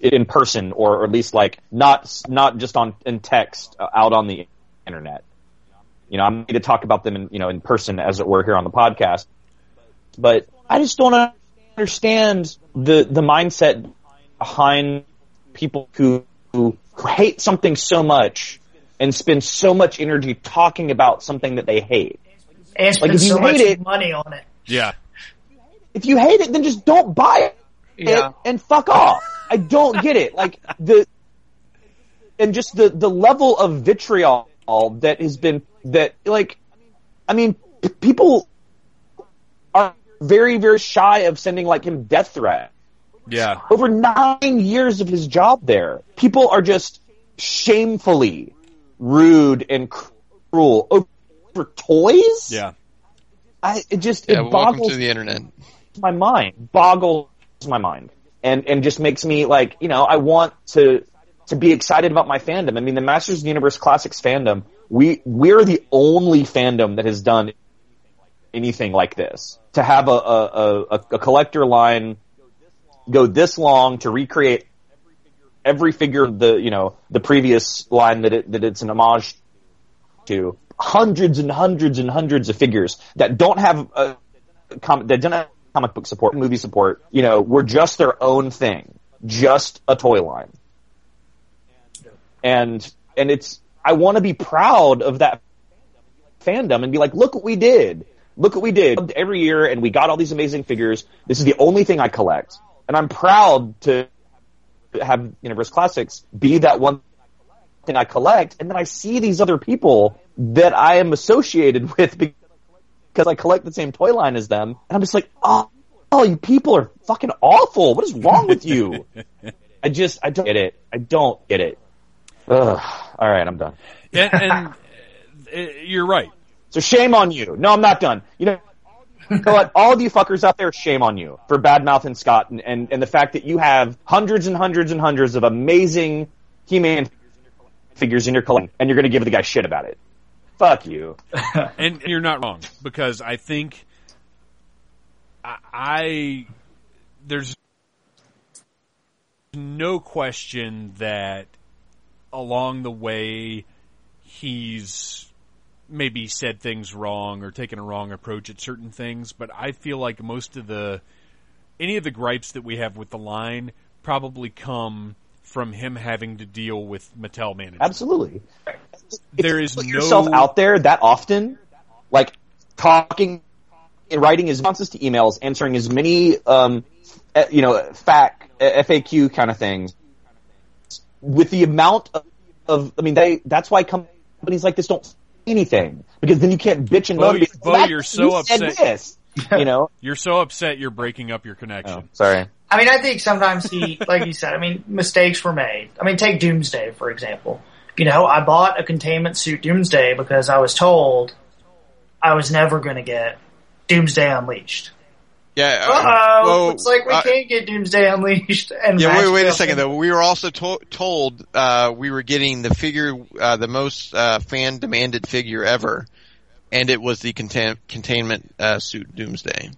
in person, or, or at least like not not just on in text uh, out on the internet. You know, I'm going to talk about them in you know in person, as it were, here on the podcast. But I just don't understand the the mindset behind people who who hate something so much and spend so much energy talking about something that they hate. And like spend if you so hate much it, money on it. Yeah. If you hate it, then just don't buy it. Yeah. And fuck off. I don't get it. Like the and just the, the level of vitriol that has been that like I mean p- people are very, very shy of sending like him death threats. Yeah. Over nine years of his job there, people are just shamefully rude and cruel over toys? Yeah. I it just yeah, it welcome boggles to the internet. My mind boggles my mind and and just makes me like you know I want to to be excited about my fandom. I mean the Masters of the Universe Classics fandom, we we're the only fandom that has done anything like this, to have a a, a, a collector line go this long to recreate every figure of the you know the previous line that it that it's an homage to, hundreds and hundreds and hundreds of figures that don't have a that don't have comic book support, movie support, you know, were just their own thing. Just a toy line. And and it's, I want to be proud of that fandom and be like, look what we did. Look what we did every year, and we got all these amazing figures. This is the only thing I collect. And I'm proud to have Universe Classics be that one thing I collect, and then I see these other people that I am associated with because I collect the same toy line as them, and I'm just like, oh, oh you people are fucking awful. What is wrong with you? I just, I don't get it. I don't get it. Ugh. All right, I'm done. And, and you're right. So shame on you. No, I'm not done. You know, you know what? All of you fuckers out there, shame on you for badmouthing Scott and, and, and the fact that you have hundreds and hundreds and hundreds of amazing He-Man figures in your collection, and you're going to give the guy shit about it. Fuck you. And you're not wrong, because I think I, I there's no question that along the way he's maybe said things wrong or taken a wrong approach at certain things, but I feel like most of the any of the gripes that we have with the line probably come from him having to deal with Mattel management. Absolutely. There is no yourself out there that often, like talking and writing his responses to emails, answering as many um you know fact F A Q kind of things. With the amount of, of I mean they that's why companies like this don't say anything, because then you can't bitch and moan. Bo, Bo you're so you upset. This, you know? You're so upset you're breaking up your connection. Oh, sorry. I mean, I think sometimes he, like you said, I mean, mistakes were made. I mean, take Doomsday, for example. You know, I bought a containment suit Doomsday because I was told I was never going to get Doomsday Unleashed. Yeah. Uh, well, it's like we uh, can't get Doomsday Unleashed. And yeah, wait, wait a second, though. We were also to- told uh, we were getting the figure, uh, the most uh, fan-demanded figure ever, and it was the contain- containment uh, suit Doomsday.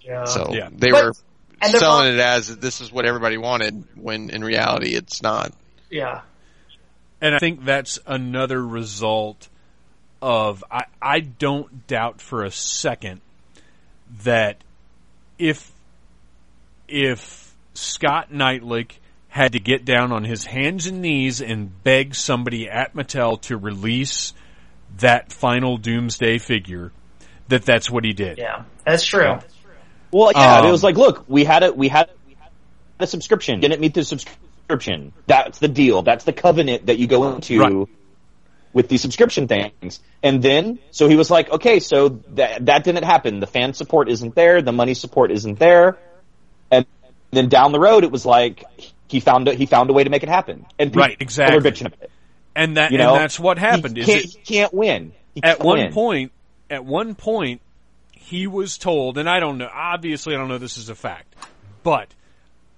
Yeah. So yeah. they but, were... And selling it as this is what everybody wanted, when in reality it's not. Yeah. And I think that's another result of, I, I don't doubt for a second that if, if Scott Neitlich had to get down on his hands and knees and beg somebody at Mattel to release that final Doomsday figure, that that's what he did. Yeah, that's true. Yeah. Well, yeah, um, it was like, look, we had a we had a subscription. Didn't meet the subscription. That's the deal. That's the covenant that you go into right. with these subscription things. And then, so he was like, okay, so that that didn't happen. The fan support isn't there. The money support isn't there. And then down the road, it was like he found a, he found a way to make it happen. And people right, exactly. were bitching about it. And that you know? and that's what happened. He, is can't, it, he can't win. He at can't one win. point, at one point. He was told, and I don't know, obviously I don't know this is a fact, but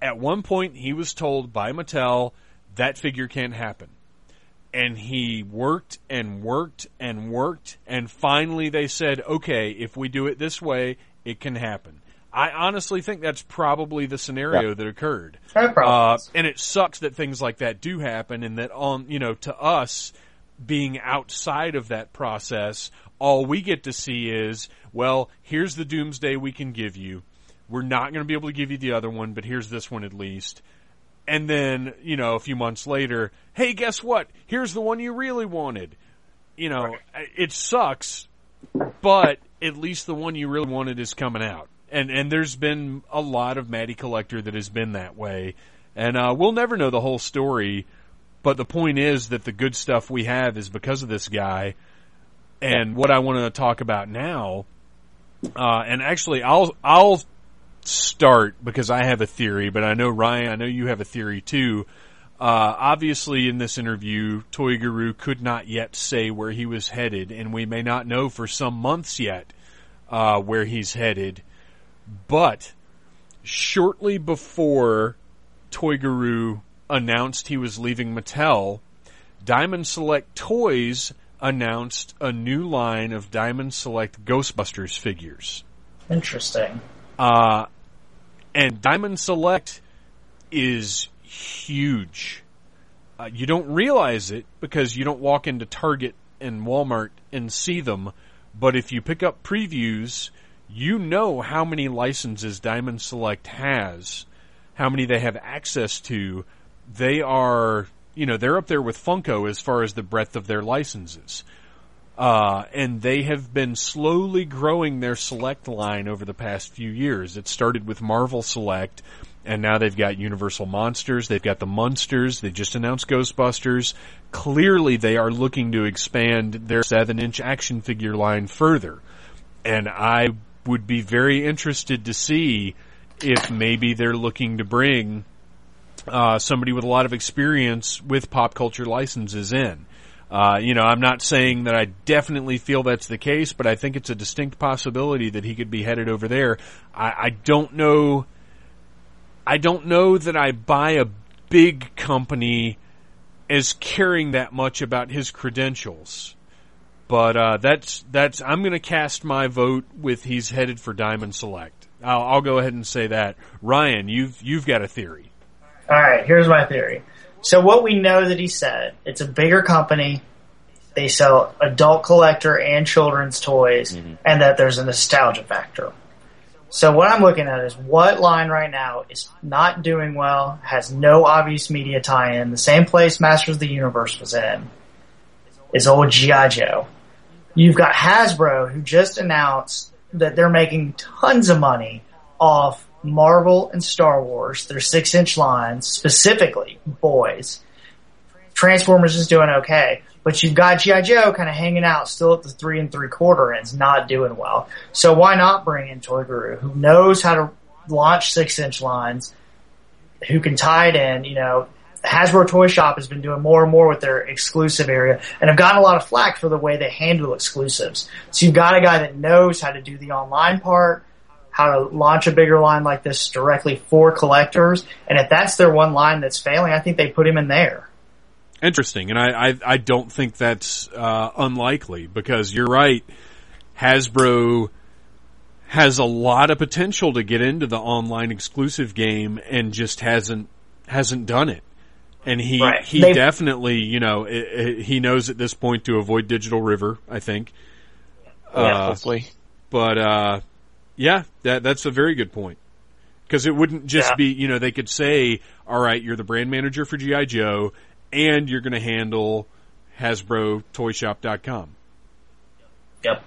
at one point he was told by Mattel, that figure can't happen. And he worked and worked and worked, and finally they said, okay, if we do it this way, it can happen. I honestly think that's probably the scenario yeah. that occurred. Uh, and it sucks that things like that do happen, and that on, you know, to us being outside of that process, all we get to see is, well, here's the Doomsday we can give you. We're not going to be able to give you the other one, but here's this one at least. And then, you know, a few months later, hey, guess what? Here's the one you really wanted. You know, it sucks, but at least the one you really wanted is coming out. And and there's been a lot of Matty Collector that has been that way. And uh, we'll never know the whole story, but the point is that the good stuff we have is because of this guy. And what I want to talk about now, uh, and actually I'll, I'll start because I have a theory, but I know Ryan, I know you have a theory too. Uh, obviously in this interview, Toy Guru could not yet say where he was headed, and we may not know for some months yet, uh, where he's headed. But shortly before Toy Guru announced he was leaving Mattel, Diamond Select Toys announced a new line of Diamond Select Ghostbusters figures. Interesting. Uh, and Diamond Select is huge. Uh, you don't realize it because you don't walk into Target and Walmart and see them, but if you pick up previews, you know how many licenses Diamond Select has, how many they have access to. They are... You know, they're up there with Funko as far as the breadth of their licenses. Uh, and they have been slowly growing their Select line over the past few years. It started with Marvel Select, And now they've got Universal Monsters. They've got the Munsters. They just announced Ghostbusters. Clearly, they are looking to expand their seven-inch action figure line further. And I would be very interested to see if maybe they're looking to bring uh, somebody with a lot of experience with pop culture licenses in. Uh, you know, I'm not saying that I definitely feel that's the case, but I think it's a distinct possibility that he could be headed over there. I, I don't know... I don't know that I buy a big company as caring that much about his credentials, but uh, that's that's. I'm going to cast my vote with he's headed for Diamond Select. I'll, I'll go ahead and say that. Ryan, you've you've got a theory. All right, here's my theory. So what we know that he said, it's a bigger company. They sell adult collector and children's toys, mm-hmm. and that there's a nostalgia factor. So what I'm looking at is what line right now is not doing well, has no obvious media tie-in, the same place Masters of the Universe was in, is old G I. Joe. You've got Hasbro, who just announced that they're making tons of money off Marvel and Star Wars, their six-inch lines, specifically boys. Transformers is doing okay. But you've got G I. Joe kind of hanging out still at the three and three quarter ends, not doing well. So why not bring in Toy Guru, who knows how to launch six inch lines, who can tie it in? You know, Hasbro Toy Shop has been doing more and more with their exclusive area, and have gotten a lot of flack for the way they handle exclusives. So you've got a guy that knows how to do the online part, how to launch a bigger line like this directly for collectors. And if that's their one line that's failing, I think they put him in there. Interesting, and I, I, I don't think that's uh, unlikely, because you're right, Hasbro has a lot of potential to get into the online exclusive game and just hasn't hasn't done it. And he right. he They've... definitely, you know, it, it, he knows at this point to avoid Digital River, I think. Yeah, hopefully. Uh, but, uh, yeah, that that's a very good point. Because it wouldn't just yeah. be, you know, they could say, all right, you're the brand manager for G I. Joe, and you're going to handle Hasbro Toy Shop dot com. Yep.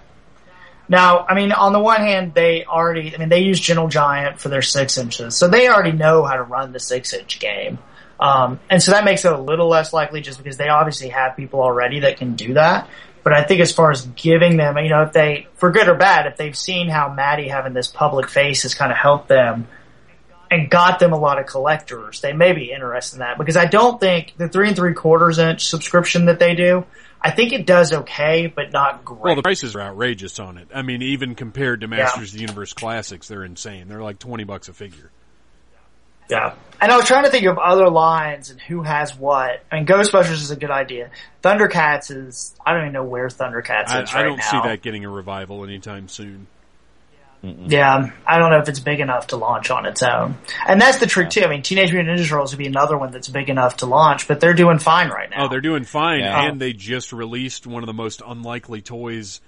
Now, I mean, on the one hand, they already, I mean, they use Gentle Giant for their six inches, so they already know how to run the six inch game. Um, and so that makes it a little less likely just because they obviously have people already that can do that. But I think as far as giving them, you know, if they, for good or bad, if they've seen how Maddie having this public face has kind of helped them and got them a lot of collectors, they may be interested in that, because I don't think the three and three quarters inch subscription that they do, I think it does okay, but not great. Well, the prices are outrageous on it. I mean, even compared to Masters yeah. of the Universe Classics, they're insane. They're like twenty bucks a figure. Yeah. And I was trying to think of other lines and who has what. I mean, Ghostbusters is a good idea. Thundercats is, I don't even know where Thundercats I, is right now. I don't now. see that getting a revival anytime soon. Mm-mm. Yeah, I don't know if it's big enough to launch on its own. And that's the trick, too. I mean, Teenage Mutant Ninja Turtles would be another one that's big enough to launch, but they're doing fine right now. Oh, they're doing fine, yeah. and they just released one of the most unlikely toys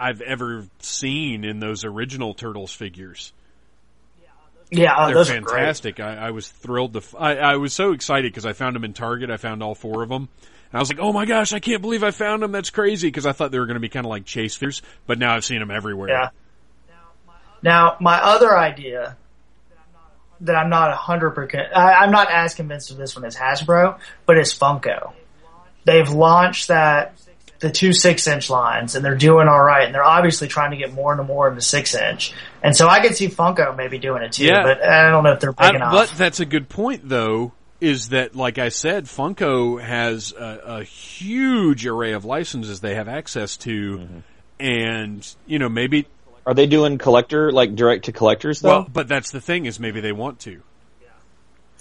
I've ever seen in those original Turtles figures. Yeah, uh, they're those fantastic. Are great. I, I was thrilled. To f- I, I was so excited because I found them in Target. I found all four of them. And I was like, oh my gosh, I can't believe I found them. That's crazy, because I thought they were going to be kind of like chase figures, but now I've seen them everywhere. Yeah. Now, my other idea that I'm not one hundred percent, I, I'm not as convinced of this one as Hasbro, but it's Funko. They've launched that, the two six inch lines, and they're doing all right, and they're obviously trying to get more and more into six inch. And so I could see Funko maybe doing it too, yeah. but I don't know if they're big enough. But that's a good point, though, is that, like I said, Funko has a, a huge array of licenses they have access to, mm-hmm. and, you know, maybe. Are they doing collector, like direct to collectors though? Well, but that's the thing, is maybe they want to.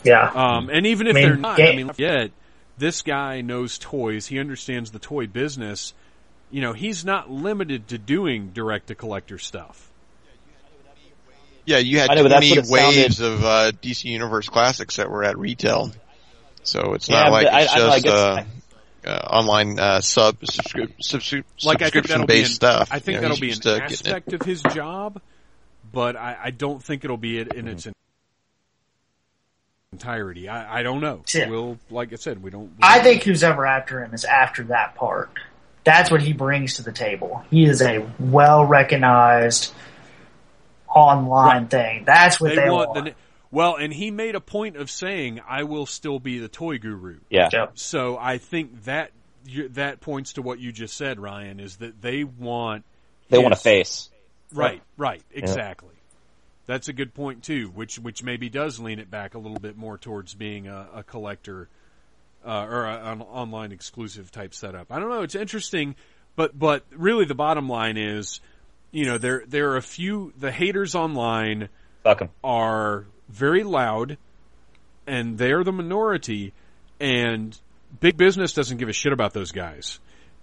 Yeah. Um, and even if I mean, they're not, game. I mean, yet this guy knows toys. He understands the toy business. You know, he's not limited to doing direct to collector stuff. Yeah, you had know, many waves sounded. of uh, D C Universe Classics that were at retail, so it's yeah, not like I, it's I, just. I uh, Uh, online uh, sub subscri- subscri- like subscription based stuff. I think that'll be an, think you know, that'll be an aspect of his job, but I, I don't think it'll be it in its entirety. I, I don't know. Yeah. We'll, like I said, we don't. We I don't think know. Who's ever after him is after that part. That's what he brings to the table. He is a well recognized online right. thing. That's what they, they want. want. The, Well, and he made a point of saying, I will still be the toy guru. Yeah. yeah. So I think that that points to what you just said, Ryan, is that they want... They his... want a face. Right, right, exactly. Yeah. That's a good point, too, which which maybe does lean it back a little bit more towards being a, a collector uh, or a, an online exclusive type setup. I don't know. It's interesting, but but really the bottom line is, you know, there, there are a few... The haters online are... very loud, and they're the minority, and big business doesn't give a shit about those guys.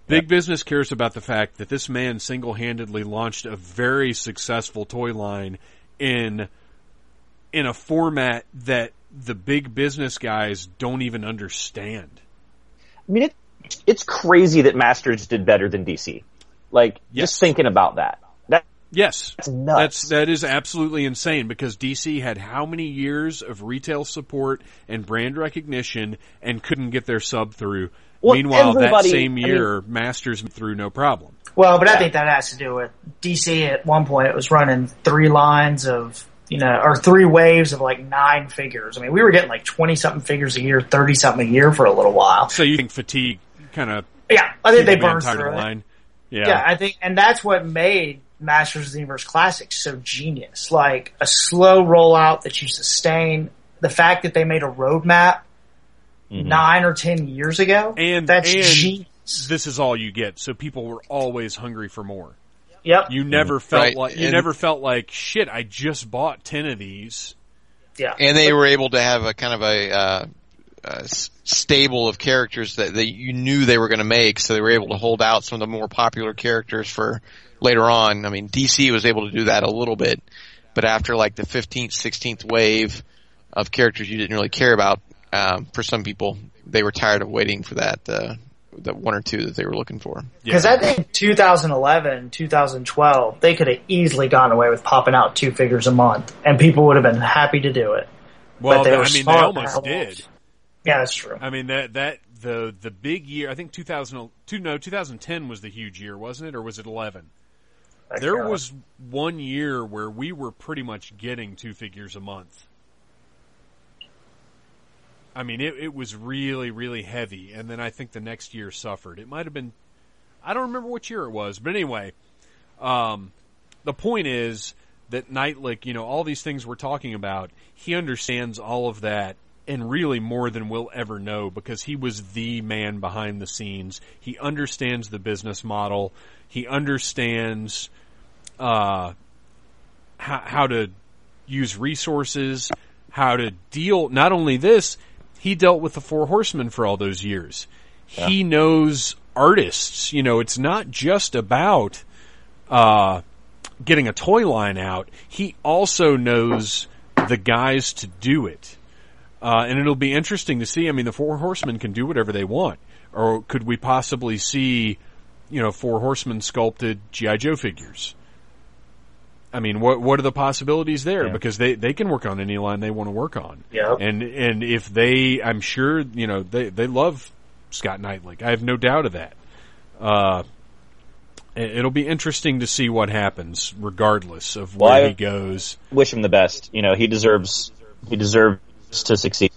Big yeah. business cares about the fact that this man single-handedly launched a very successful toy line in in a format that the big business guys don't even understand. I mean, it, it's crazy that Masters did better than D C. Like, yes. just thinking about that. Yes, that's nuts. That's, that is absolutely insane because D C had how many years of retail support and brand recognition and couldn't get their sub through. Well, meanwhile, that same year, I mean, Masters through no problem. Well, but yeah. I think that has to do with D C at one point. It was running three lines of, you know, or three waves of like nine figures. I mean, we were getting like twenty-something figures a year, thirty-something a year for a little while. So you think fatigue kind of... Yeah, I think they burned through it. Yeah. yeah, I think, and that's what made... Masters of the Universe Classics so genius. Like a slow rollout that you sustain. The fact that they made a roadmap mm-hmm. nine or ten years ago. And that's and genius. This is all you get. So people were always hungry for more. Yep. You never mm-hmm. felt right. like you and, never felt like shit, I just bought ten of these. Yeah. And they were able to have a kind of a uh Uh, stable of characters that they, you knew they were going to make, so they were able to hold out some of the more popular characters for later on. I mean, D C was able to do that a little bit, but after like the fifteenth, sixteenth wave of characters you didn't really care about, um, for some people, they were tired of waiting for that uh, that one or two that they were looking for. Because yeah. I think twenty eleven, twenty twelve, they could have easily gone away with popping out two figures a month, and people would have been happy to do it. Well, but they I mean, they almost did. Yeah, that's true. I mean, that that the the big year, I think two thousand, no, twenty ten was the huge year, wasn't it? Or was it eleven? There was one year where we were pretty much getting two figures a month. I mean, it, it was really, really heavy. And then I think the next year suffered. It might have been, I don't remember which year it was. But anyway, um, the point is that Neitlich, you know, all these things we're talking about, he understands all of that. And really more than we'll ever know because he was the man behind the scenes. He understands the business model. He understands uh, how, how to use resources, how to deal. Not only this, he dealt with the Four Horsemen for all those years. Yeah. He knows artists. You know, it's not just about uh, getting a toy line out. He also knows the guys to do it. Uh, and it'll be interesting to see. I mean, the Four Horsemen can do whatever they want. Or could we possibly see, you know, Four Horsemen sculpted G I. Joe figures? I mean, what what are the possibilities there? Yeah. Because they, they can work on any line they want to work on. Yeah. And and if they, I'm sure, you know, they, they love Scott Neitlich. I have no doubt of that. Uh, it'll be interesting to see what happens, regardless of where well, he goes. Wish him the best. You know, he deserves. He deserves. To succeed.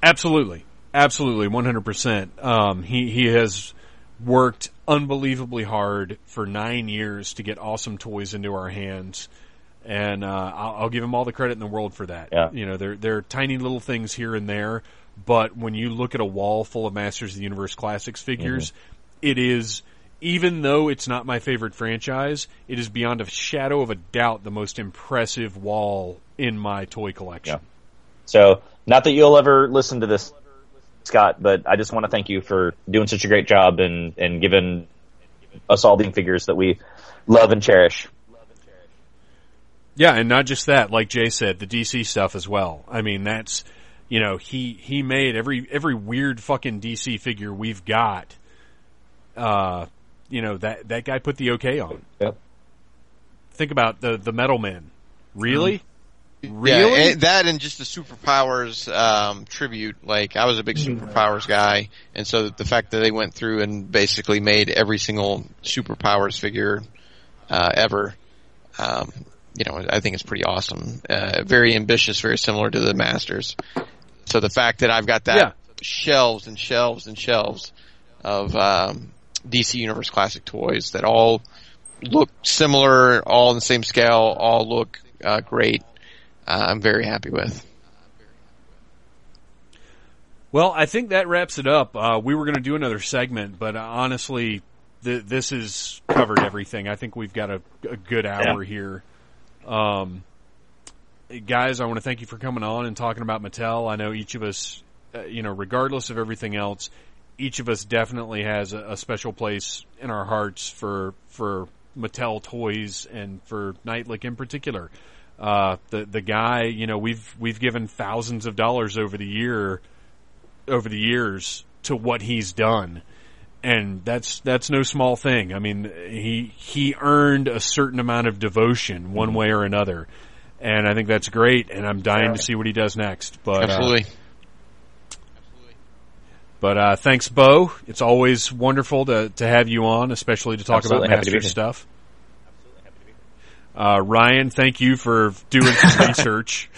Absolutely. Absolutely. one hundred percent. Um, he, he has worked unbelievably hard for nine years to get awesome toys into our hands. And, uh, I'll, I'll give him all the credit in the world for that. Yeah. You know, there, there are tiny little things here and there, but when you look at a wall full of Masters of the Universe Classics figures, mm-hmm. it is, even though it's not my favorite franchise, it is beyond a shadow of a doubt the most impressive wall in my toy collection. Yeah. So, not that you'll ever listen to this, Scott, but I just want to thank you for doing such a great job and, and giving us all the figures that we love and cherish. Yeah, and not just that, like Jay said, the D C stuff as well. I mean, that's, you know, he, he made every, every weird fucking D C figure we've got, uh, you know, that, that guy put the okay on. Yep. Think about the, the Metal Men. Really? Mm. Really? Yeah, that and just the Superpowers um, tribute. Like, I was a big Superpowers guy, and so the fact that they went through and basically made every single Superpowers figure uh, ever, um, you know, I think it's pretty awesome. Uh, very ambitious, very similar to the Masters. So the fact that I've got that yeah. shelves and shelves and shelves of um, D C Universe Classic toys that all look similar, all on the same scale, all look uh, great, uh, I'm very happy with. Well, I think that wraps it up. Uh, we were going to do another segment, but honestly, th- this has covered everything. I think we've got a, a good hour yeah. here. Um, guys, I want to thank you for coming on and talking about Mattel. I know each of us, uh, you know, regardless of everything else, each of us definitely has a, a special place in our hearts for for Mattel toys and for Neitlich in particular. Uh, the the guy, you know, we've we've given thousands of dollars over the year. over the years to what he's done. And that's, that's no small thing. I mean, he, he earned a certain amount of devotion one way or another. And I think that's great. And I'm dying to see what he does next, but, absolutely. Uh, absolutely. but, uh, thanks, Bo. It's always wonderful to, to have you on, especially to talk absolutely about Master stuff. Absolutely happy to be here. Uh, Ryan, thank you for doing some research.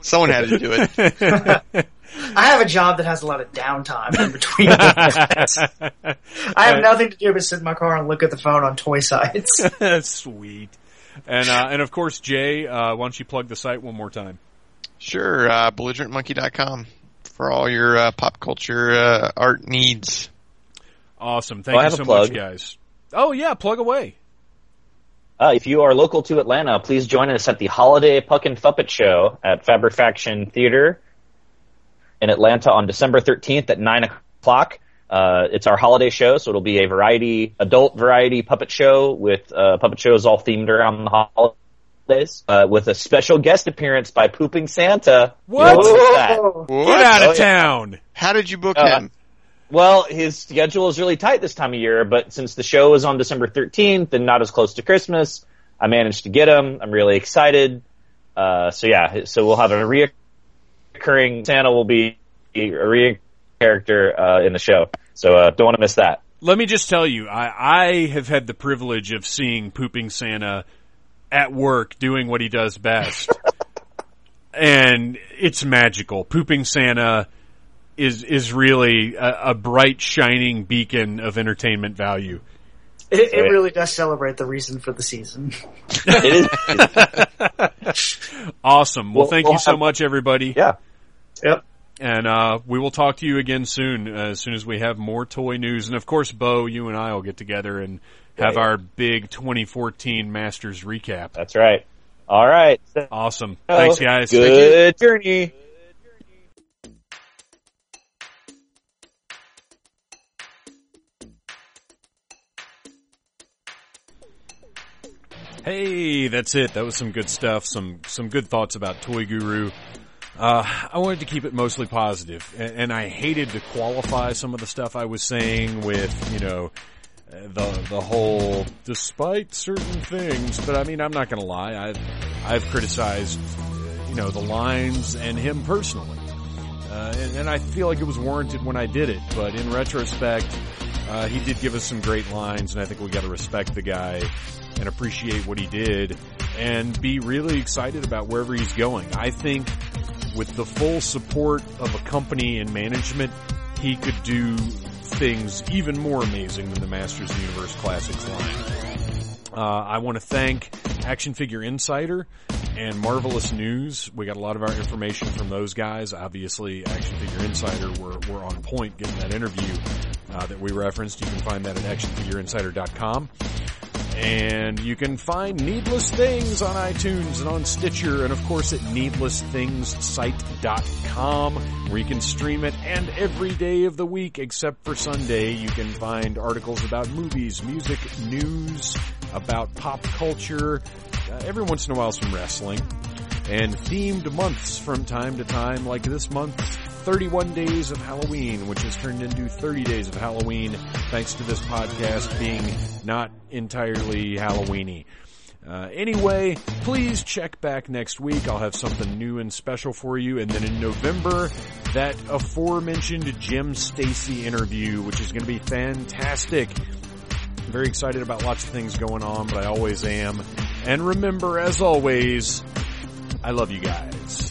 Someone had to do it. I have a job that has a lot of downtime in between. I have nothing to do but sit in my car and look at the phone on toy sites. Sweet. And uh, and of course, Jay, uh, why don't you plug the site one more time? Sure, uh, belligerent monkey dot com for all your uh, pop culture uh, art needs. Awesome. Thank well, you so much, guys. Oh, yeah, plug away. Uh, if you are local to Atlanta, please join us at the Holiday Puck and Fuppet Show at Fabric Faction Theater in Atlanta on December thirteenth at nine o'clock. Uh, it's our holiday show, so it'll be a variety, adult variety puppet show with uh, puppet shows all themed around the holidays uh, with a special guest appearance by Pooping Santa. What? What? Get out of oh, town. Yeah. How did you book uh, him? Well, his schedule is really tight this time of year, but since the show is on December thirteenth and not as close to Christmas, I managed to get him. I'm really excited. Uh, so yeah, so we'll have a reoccurring Santa will be a reoccurring character uh, in the show. So uh, don't want to miss that. Let me just tell you, I, I have had the privilege of seeing Pooping Santa at work doing what he does best. And it's magical. Pooping Santa is is really a, a bright, shining beacon of entertainment value. It, it really does celebrate the reason for the season. It is. Awesome. Well, well thank well, you so I'm, much, everybody. Yeah. Yep. And uh, we will talk to you again soon, uh, as soon as we have more toy news. And, of course, Bo, you and I will get together and have yeah, yeah. our big twenty fourteen Masters recap. That's right. All right. Awesome. Hello. Thanks, guys. Good Thank you. journey. Hey, that's it. That was some good stuff, some some good thoughts about Toy Guru. Uh, I wanted to keep it mostly positive, and, and I hated to qualify some of the stuff I was saying with, you know, the the whole, despite certain things, but I mean, I'm not going to lie. I've, I've criticized, you know, the lines and him personally, uh, and, and I feel like it was warranted when I did it, but in retrospect, uh, he did give us some great lines, and I think we got to respect the guy and appreciate what he did and be really excited about wherever he's going. I think with the full support of a company and management, he could do things even more amazing than the Masters of the Universe Classics line. Uh, I want to thank Action Figure Insider and Marvelous News. We got a lot of our information from those guys. Obviously, Action Figure Insider, we're, we're on point getting that interview uh, that we referenced. You can find that at action figure insider dot com. And you can find Needless Things on iTunes and on Stitcher and, of course, at needless things site dot com where you can stream it. And every day of the week, except for Sunday, you can find articles about movies, music, news, about pop culture, uh, every once in a while some wrestling, and themed months from time to time, like this month, thirty-one days of Halloween, which has turned into thirty days of Halloween, thanks to this podcast being not entirely Halloweeny. Uh, anyway, please check back next week. I'll have something new and special for you. And then in November, that aforementioned Jim Stacy interview, which is going to be fantastic. I'm very excited about lots of things going on, but I always am. And remember, as always, I love you guys.